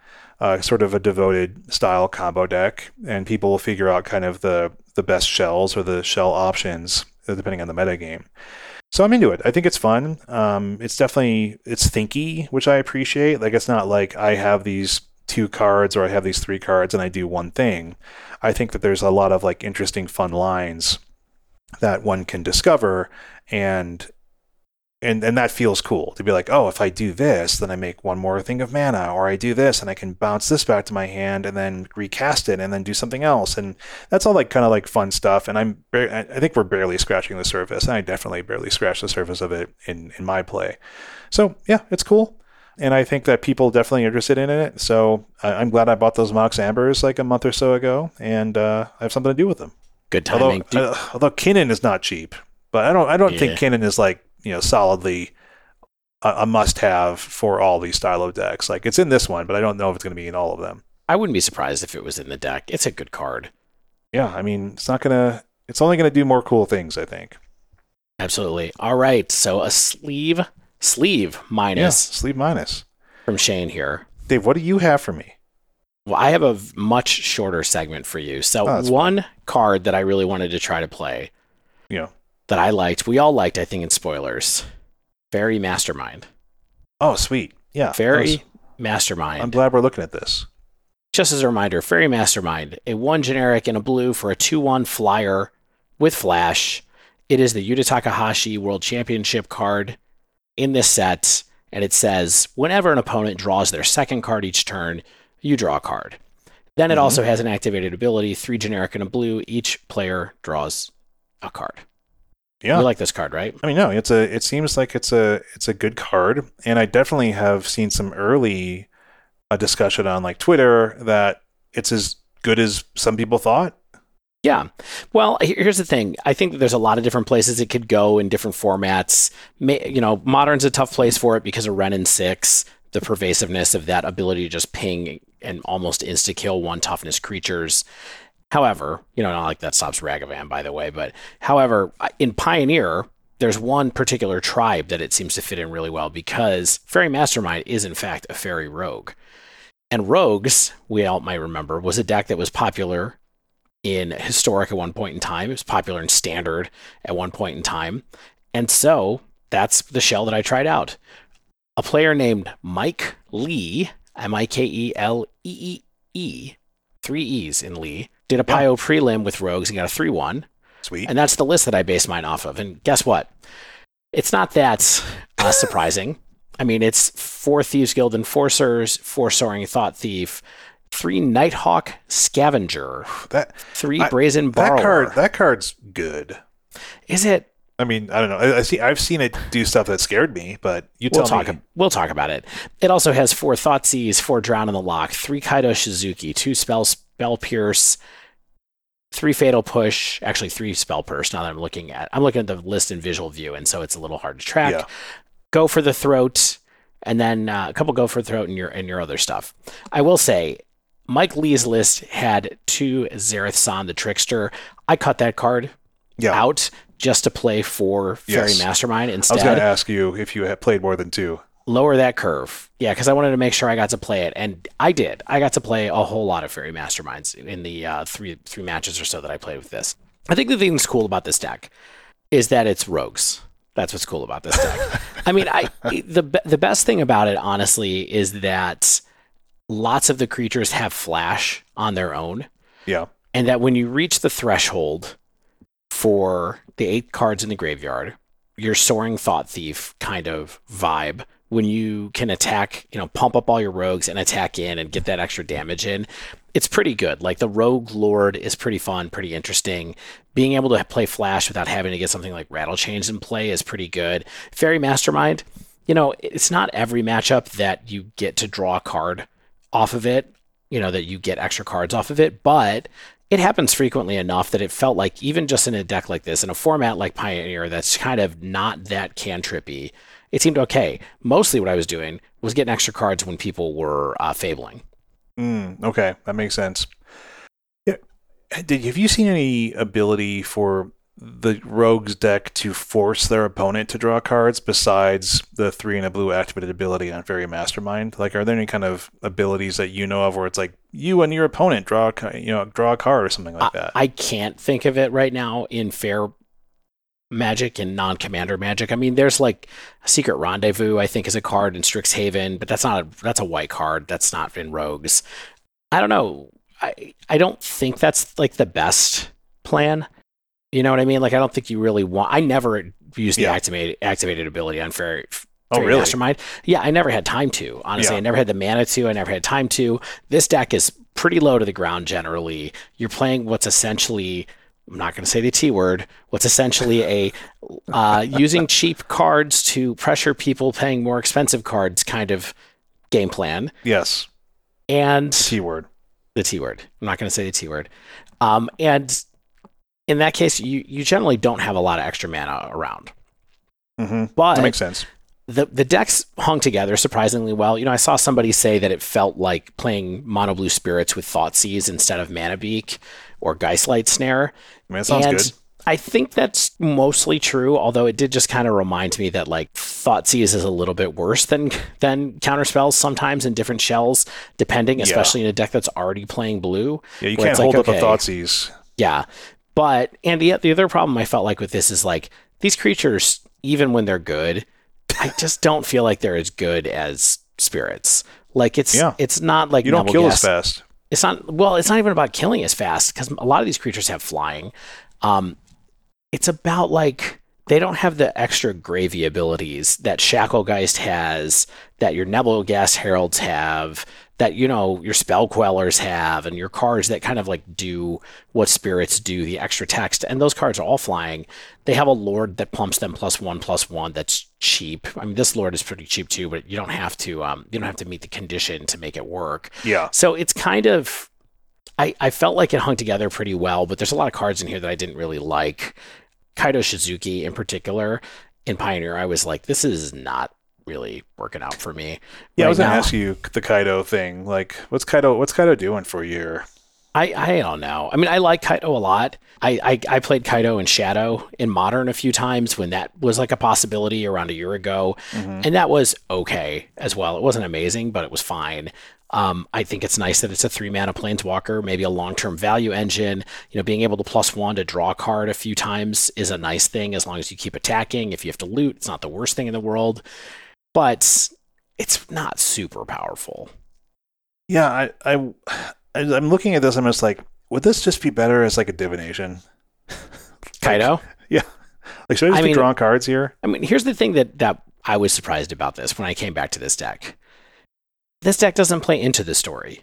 sort of a devoted style combo deck, and people will figure out kind of the best shells or the shell options depending on the metagame. So I'm into it. I think it's fun. It's definitely, it's thinky, which I appreciate. Like it's not like I have these 2 cards or I have these 3 cards and I do one thing. I think that there's a lot of like interesting fun lines that one can discover, and that feels cool to be like, oh, if I do this, then I make one more thing of mana, or I do this and I can bounce this back to my hand and then recast it and then do something else. And that's all like kind of like fun stuff. And I think we're barely scratching the surface, and I definitely barely scratched the surface of it in my play. So yeah, it's cool. And I think that people definitely are interested in it. So I'm glad I bought those Mox Ambers like a month or so ago, and I have something to do with them. Good timing. Although Kinnan is not cheap, but I don't think Kinnan is like, solidly a must-have for all these style of decks. Like it's in this one, but I don't know if it's going to be in all of them. I wouldn't be surprised if it was in the deck. It's a good card. Yeah, I mean, it's only going to do more cool things, I think. Absolutely. All right, so a sleeve minus. Yeah, sleeve minus. From Shane here. Dave, what do you have for me? Well, I have a much shorter segment for you. So one card that I really wanted to try to play, that I liked, we all liked, I think, in spoilers, Fairy Mastermind. Oh, sweet. Yeah. Fairy Mastermind. I'm glad we're looking at this. Just as a reminder, Fairy Mastermind, a 1 generic and a blue for a 2/1 flyer with flash. It is the Yuta Takahashi World Championship card in this set, and it says, whenever an opponent draws their second card each turn, you draw a card. Then it also has an activated ability, 3 generic and a blue. Each player draws a card. Yeah. You like this card, right? I mean, no, it seems like it's a good card. And I definitely have seen some early discussion on like Twitter that it's as good as some people thought. Yeah. Well, here's the thing. I think that there's a lot of different places it could go in different formats. Modern's a tough place for it because of Wrenn and 6, the pervasiveness of that ability to just ping and almost insta-kill 1 toughness creatures. However, not like that stops Ragavan, by the way, but however, in Pioneer, there's one particular tribe that it seems to fit in really well because Fairy Mastermind is, in fact, a Fairy Rogue. And Rogues, we all might remember, was a deck that was popular in Historic at one point in time. It was popular in Standard at one point in time. And so that's the shell that I tried out. A player named Mike Lee, Mikelee, 3 E's in Lee, did a Pio prelim with Rogues and got a 3/1. Sweet. And that's the list that I based mine off of. And guess what? It's not that surprising. I mean, it's 4 Thieves Guild Enforcers, 4 Soaring Thought Thief, 3 Nighthawk Scavenger, 3 Brazen Borrower. That card's good. Is it? I mean, I don't know. I've seen it do stuff that scared me, but we'll talk about it. It also has 4 Thoughtseize, 4 Drown in the Lock, 3 Kaido Shizuki, 2 Spell Pierce, 3 Fatal Push. Actually, 3 Spell Pierce. Now that I'm looking at the list in visual view, and so it's a little hard to track. Yeah. Go for the Throat, and then a couple Go for the Throat and your other stuff. I will say, Mike Lee's list had 2 Xerath-San the Trickster. I cut that card out. Just to play 4 Fairy Mastermind instead. I was going to ask you if you had played more than 2. Lower that curve. Yeah, because I wanted to make sure I got to play it, and I did. I got to play a whole lot of Fairy Masterminds in the three matches or so that I played with this. I think the thing that's cool about this deck is that it's Rogues. That's what's cool about this deck. I mean, the best thing about it, honestly, is that lots of the creatures have flash on their own. Yeah. And that when you reach the threshold for the 8 cards in the graveyard, your Soaring Thought Thief kind of vibe. When you can attack, you know, pump up all your rogues and attack in and get that extra damage in, it's pretty good. Like, the Rogue Lord is pretty fun, pretty interesting. Being able to play Flash without having to get something like Rattle Chains in play is pretty good. Fairy Mastermind, you know, it's not every matchup that you get to draw a card off of it, you know, that you get extra cards off of it, but it happens frequently enough that it felt like, even just in a deck like this, in a format like Pioneer that's kind of not that cantrippy, it seemed okay. Mostly what I was doing was getting extra cards when people were fabling. Okay, that makes sense. Yeah. Have you seen any ability for the Rogues deck to force their opponent to draw cards besides the 3 and a blue activated ability on Fairy Mastermind? Like, are there any kind of abilities that you know of where it's like, you and your opponent draw a card or something like that? I can't think of it right now in Fair Magic and non-commander Magic. I mean, there's like Secret Rendezvous, I think, is a card in Strixhaven, but that's a white card. That's not in Rogues. I don't know. I don't think that's like the best plan. You know what I mean? Like, I don't think you really want... I never used the activated ability on Fairy really? Mastermind. Yeah, I never had time to, honestly. Yeah. I never had the mana to. I never had time to. This deck is pretty low to the ground generally. You're playing what's essentially... I'm not going to say the T word. What's essentially a using cheap cards to pressure people paying more expensive cards kind of game plan. Yes. And T word. The T word. I'm not going to say the T word. And in that case, you generally don't have a lot of extra mana around. Mm-hmm. But that makes sense. The decks hung together surprisingly well. You know, I saw somebody say that it felt like playing mono blue spirits with Thoughtseize instead of Mana Beak or Geistlight Snare. I mean, that sounds good. I think that's mostly true, although it did just kind of remind me that, like, Thoughtseize is a little bit worse than counterspells sometimes in different shells, depending, especially in a deck that's already playing blue. Yeah, you can't hold up a Thoughtseize. Yeah. But, and the other problem I felt like with this is, like, these creatures, even when they're good... I just don't feel like they're as good as spirits. Like, it's not like you don't kill as fast. It's not even about killing as fast, because a lot of these creatures have flying. It's about, like, they don't have the extra gravy abilities that Shacklegeist has, that your Nebelgast Heralds have, that, you know, your Spell Quellers have, and your cards that kind of, like, do what spirits do, the extra text. And those cards are all flying. They have a Lord that pumps them +1/+1. That's cheap. I mean, this Lord is pretty cheap too, but you don't have to meet the condition to make it work. Yeah. So it's kind of, I felt like it hung together pretty well, but there's a lot of cards in here that I didn't really like. Kaido Shizuki in particular in Pioneer, I was like, this is not really working out for me. Yeah, right, I was gonna ask you the Kaido thing. Like, what's Kaido doing for you? I don't know. I mean, I like Kaido a lot. I played Kaido in Shadow in Modern a few times when that was like a possibility around a year ago. Mm-hmm. And that was okay as well. It wasn't amazing, but it was fine. I think it's nice that it's a 3-mana planeswalker, maybe a long-term value engine. You know, being able to +1 to draw a card a few times is a nice thing as long as you keep attacking. If you have to loot, it's not the worst thing in the world. But it's not super powerful. Yeah, I'm looking at this, I'm just like, would this just be better as like a divination? Kaido? Like, yeah. Like, should I just be drawing cards here? I mean, here's the thing that I was surprised about this when I came back to this deck. This deck doesn't play into the story.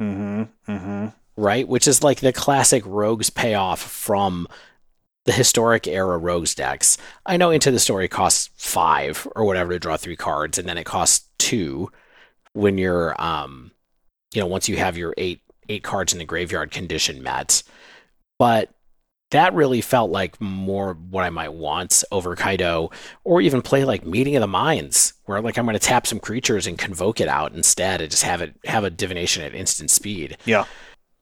Mm-hmm. Mm-hmm. Right? Which is like the classic Rogues payoff from the historic era Rogues decks. I know Into the Story costs 5 or whatever to draw 3 cards, and then it costs 2 when you're you know, once you have your eight cards in the graveyard condition met. But that really felt like more what I might want over Kaido, or even play like Meeting of the Minds, where like I'm going to tap some creatures and convoke it out instead and just have a divination at instant speed. Yeah.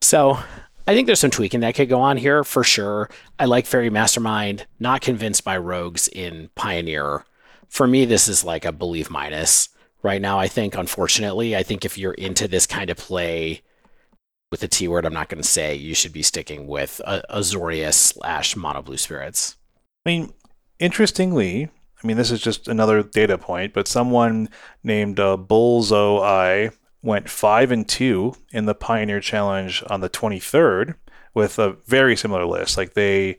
So I think there's some tweaking that could go on here for sure. I like Fairy Mastermind, not convinced by Rogues in Pioneer. For me, this is like a belief minus. Right now, I think, unfortunately, if you're into this kind of play with the T word, I'm not going to say, you should be sticking with Azorius / Mono Blue Spirits. I mean, interestingly, this is just another data point, but someone named Bullseye went 5-2 in the Pioneer Challenge on the 23rd with a very similar list. Like, they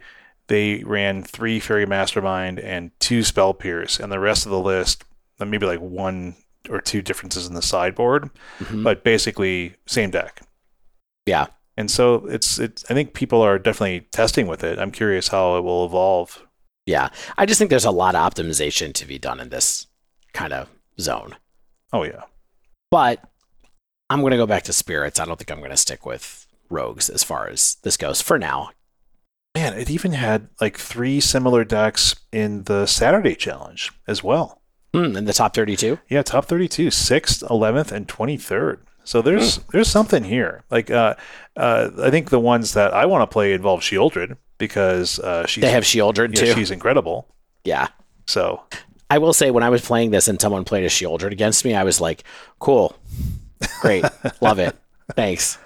they ran 3 Fairy Mastermind and 2 Spell Pierce, and the rest of the list, maybe like 1 or 2 differences in the sideboard, mm-hmm. but basically same deck. Yeah. And so it's I think people are definitely testing with it. I'm curious how it will evolve. Yeah. I just think there's a lot of optimization to be done in this kind of zone. Oh, yeah. But I'm going to go back to Spirits. I don't think I'm going to stick with Rogues as far as this goes for now. Man, it even had like 3 similar decks in the Saturday Challenge as well. In the top 32? Yeah, top 32, 6th, 11th, and 23rd. So there's something here. Like I think the ones that I want to play involve Sheoldred because they have Sheoldred too. She's incredible. Yeah. So I will say when I was playing this and someone played a Sheoldred against me, I was like, cool, great, love it, thanks.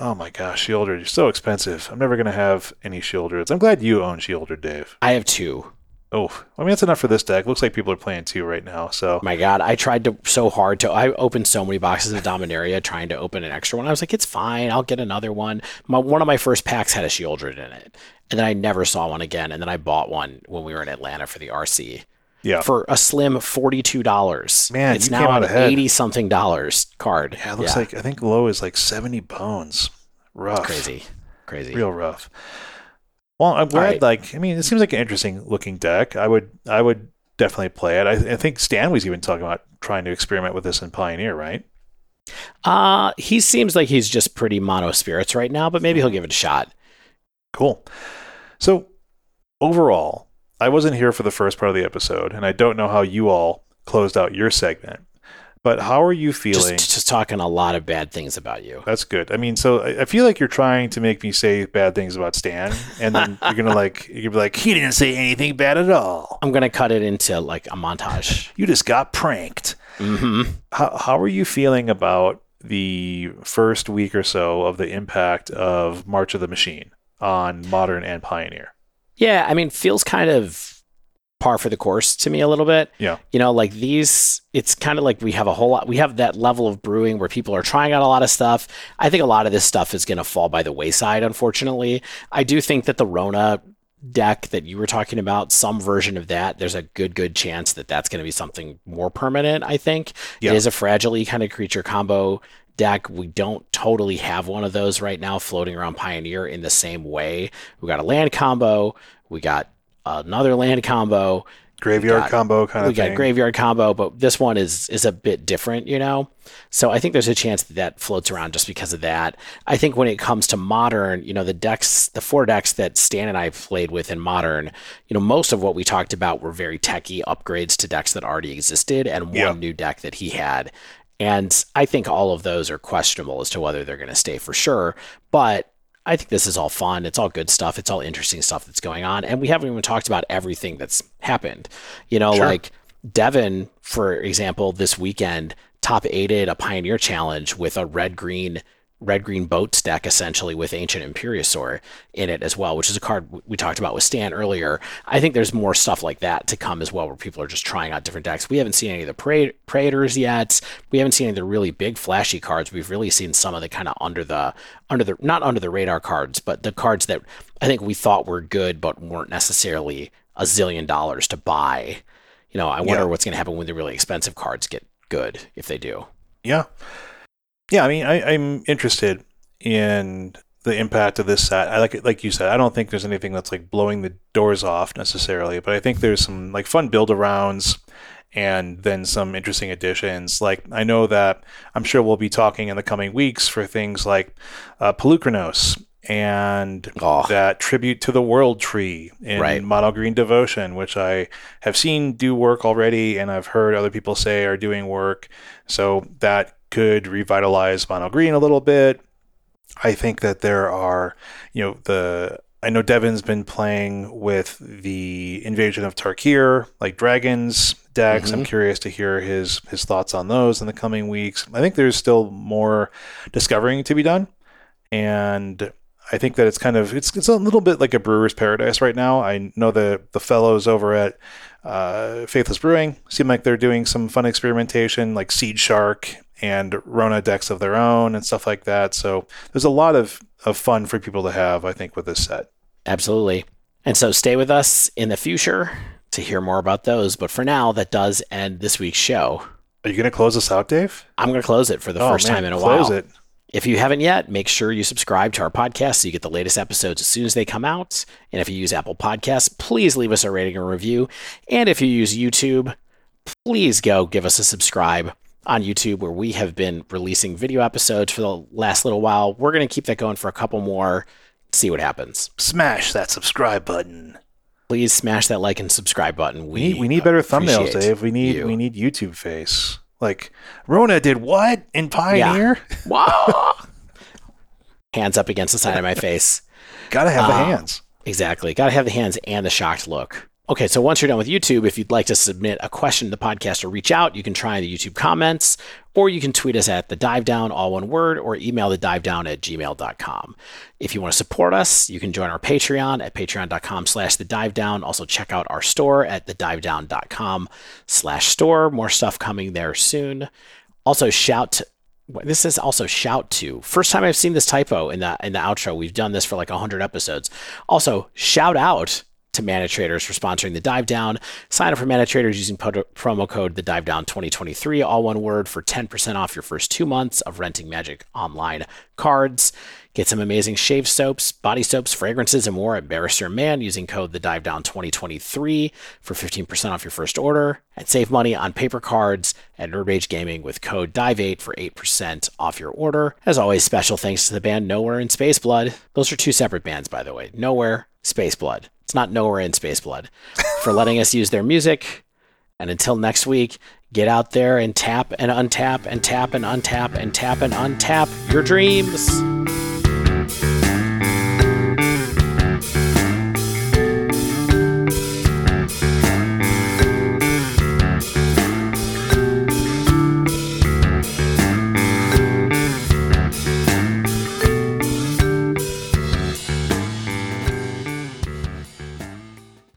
Oh my gosh, Sheoldred, you're so expensive. I'm never gonna have any Sheoldreds. I'm glad you own Sheoldred, Dave. I have 2. Oh, I mean, that's enough for this deck. Looks like people are playing 2 right now. So, my God, I tried so hard to. I opened so many boxes of Dominaria trying to open an extra one. I was like, it's fine. I'll get another one. One of my first packs had a Sheoldred in it. And then I never saw one again. And then I bought one when we were in Atlanta for the RC. Yeah. For a slim $42. Man, it's now an 80-something dollars card. Yeah, it looks like, I think low is like 70 bones. Rough. It's crazy. Real rough. Well, I'm glad. Right. Like, I mean, it seems like an interesting looking deck. I would definitely play it. I think Stan was even talking about trying to experiment with this in Pioneer, right? He seems like he's just pretty mono Spirits right now, but maybe he'll give it a shot. Cool. So overall, I wasn't here for the first part of the episode, and I don't know how you all closed out your segment. But how are you feeling? Just talking a lot of bad things about you. That's good. I mean, so I feel like you're trying to make me say bad things about Stan, and then you're going to you'll be like, he didn't say anything bad at all. I'm going to cut it into like a montage. You just got pranked. Mm-hmm. How are you feeling about the first week or so of the impact of March of the Machine on Modern and Pioneer? Yeah, I mean, feels kind of par for the course to me a little bit. Yeah. You know, like these, it's kind of like we have that level of brewing where people are trying out a lot of stuff. I think a lot of this stuff is going to fall by the wayside, unfortunately. I do think that the Rona deck that you were talking about, some version of that, there's a good chance that that's going to be something more permanent, I think. Yeah. It is a fragile kind of creature combo deck. We don't totally have one of those right now floating around Pioneer in the same way. We got a land combo. We got another land combo, graveyard combo kind of thing. We got graveyard combo, but this one is a bit different, you know? So I think there's a chance that floats around just because of that. I think when it comes to Modern, you know, the 4 decks that Stan and I played with in Modern, you know, most of what we talked about were very techie upgrades to decks that already existed and one new deck that he had. And I think all of those are questionable as to whether they're going to stay for sure, but I think this is all fun. It's all good stuff. It's all interesting stuff that's going on. And we haven't even talked about everything that's happened. You know, like Devin, for example, this weekend, top 8'd a Pioneer Challenge with a red-green boat deck, essentially, with Ancient Imperiosaur in it as well, which is a card we talked about with Stan earlier. I think there's more stuff like that to come as well, where people are just trying out different decks. We haven't seen any of the Praetors yet. We haven't seen any of the really big flashy cards. We've really seen some of the kind of not under the radar cards, but the cards that I think we thought were good, but weren't necessarily a zillion dollars to buy. You know, I wonder what's going to happen when the really expensive cards get good, if they do. Yeah. Yeah, I mean, I'm interested in the impact of this set. I like you said, I don't think there's anything that's like blowing the doors off necessarily, but I think there's some like fun build-arounds and then some interesting additions. Like I know that I'm sure we'll be talking in the coming weeks for things like Pelukranos and that tribute to the World Tree in Mono Green Devotion, which I have seen do work already, and I've heard other people say are doing work. So that could revitalize Mono Green a little bit. I think that there are, you know, I know Devin's been playing with the Invasion of Tarkir, like Dragons decks. Mm-hmm. I'm curious to hear his thoughts on those in the coming weeks. I think there's still more discovering to be done. And I think that it's kind of, it's a little bit like a brewer's paradise right now. I know the fellows over at Faithless Brewing seem like they're doing some fun experimentation, like Seed Shark and Rona decks of their own and stuff like that. So there's a lot of fun for people to have, I think, with this set. Absolutely. And so stay with us in the future to hear more about those. But for now, that does end this week's show. Are you going to close us out, Dave? I'm going to close it for the first time in a while. Close it. If you haven't yet, make sure you subscribe to our podcast so you get the latest episodes as soon as they come out. And if you use Apple Podcasts, please leave us a rating and review. And if you use YouTube, please go give us a subscribe on YouTube, where we have been releasing video episodes for the last little while. We're going to keep that going for a couple more, see what happens. Smash that subscribe button. Please smash that like and subscribe button. We need better thumbnails, Dave. We need YouTube face. Like, Rona did what in Pioneer? Yeah. Wow. Hands up against the side of my face. Gotta have the hands. Exactly. Gotta have the hands and the shocked look. Okay, so once you're done with YouTube, if you'd like to submit a question to the podcast or reach out, you can try in the YouTube comments, or you can tweet us at The Dive Down, all one word, or email thedivedown@gmail.com. If you want to support us, you can join our Patreon at patreon.com/thedivedown. Also check out our store at thedivedown.com/store. More stuff coming there soon. Also shout to, first time I've seen this typo in the outro. We've done this for like 100 episodes. Also, shout out to Mana Traders for sponsoring The Dive Down. Sign up for Mana Traders using promo code TheDiveDown2023, all one word, for 10% off your first 2 months of renting Magic Online cards. Get some amazing shave soaps, body soaps, fragrances, and more at Barrister Man using code TheDiveDown2023 for 15% off your first order. And save money on paper cards at Nerd Rage Gaming with code DIVE8 for 8% off your order. As always, special thanks to the band Nowhere and Space Blood. Those are two separate bands, by the way. Nowhere, Space Blood. It's not Nowhere in Space Blood, for letting us use their music. And until next week, get out there and tap and untap and tap and untap and tap and untap your dreams.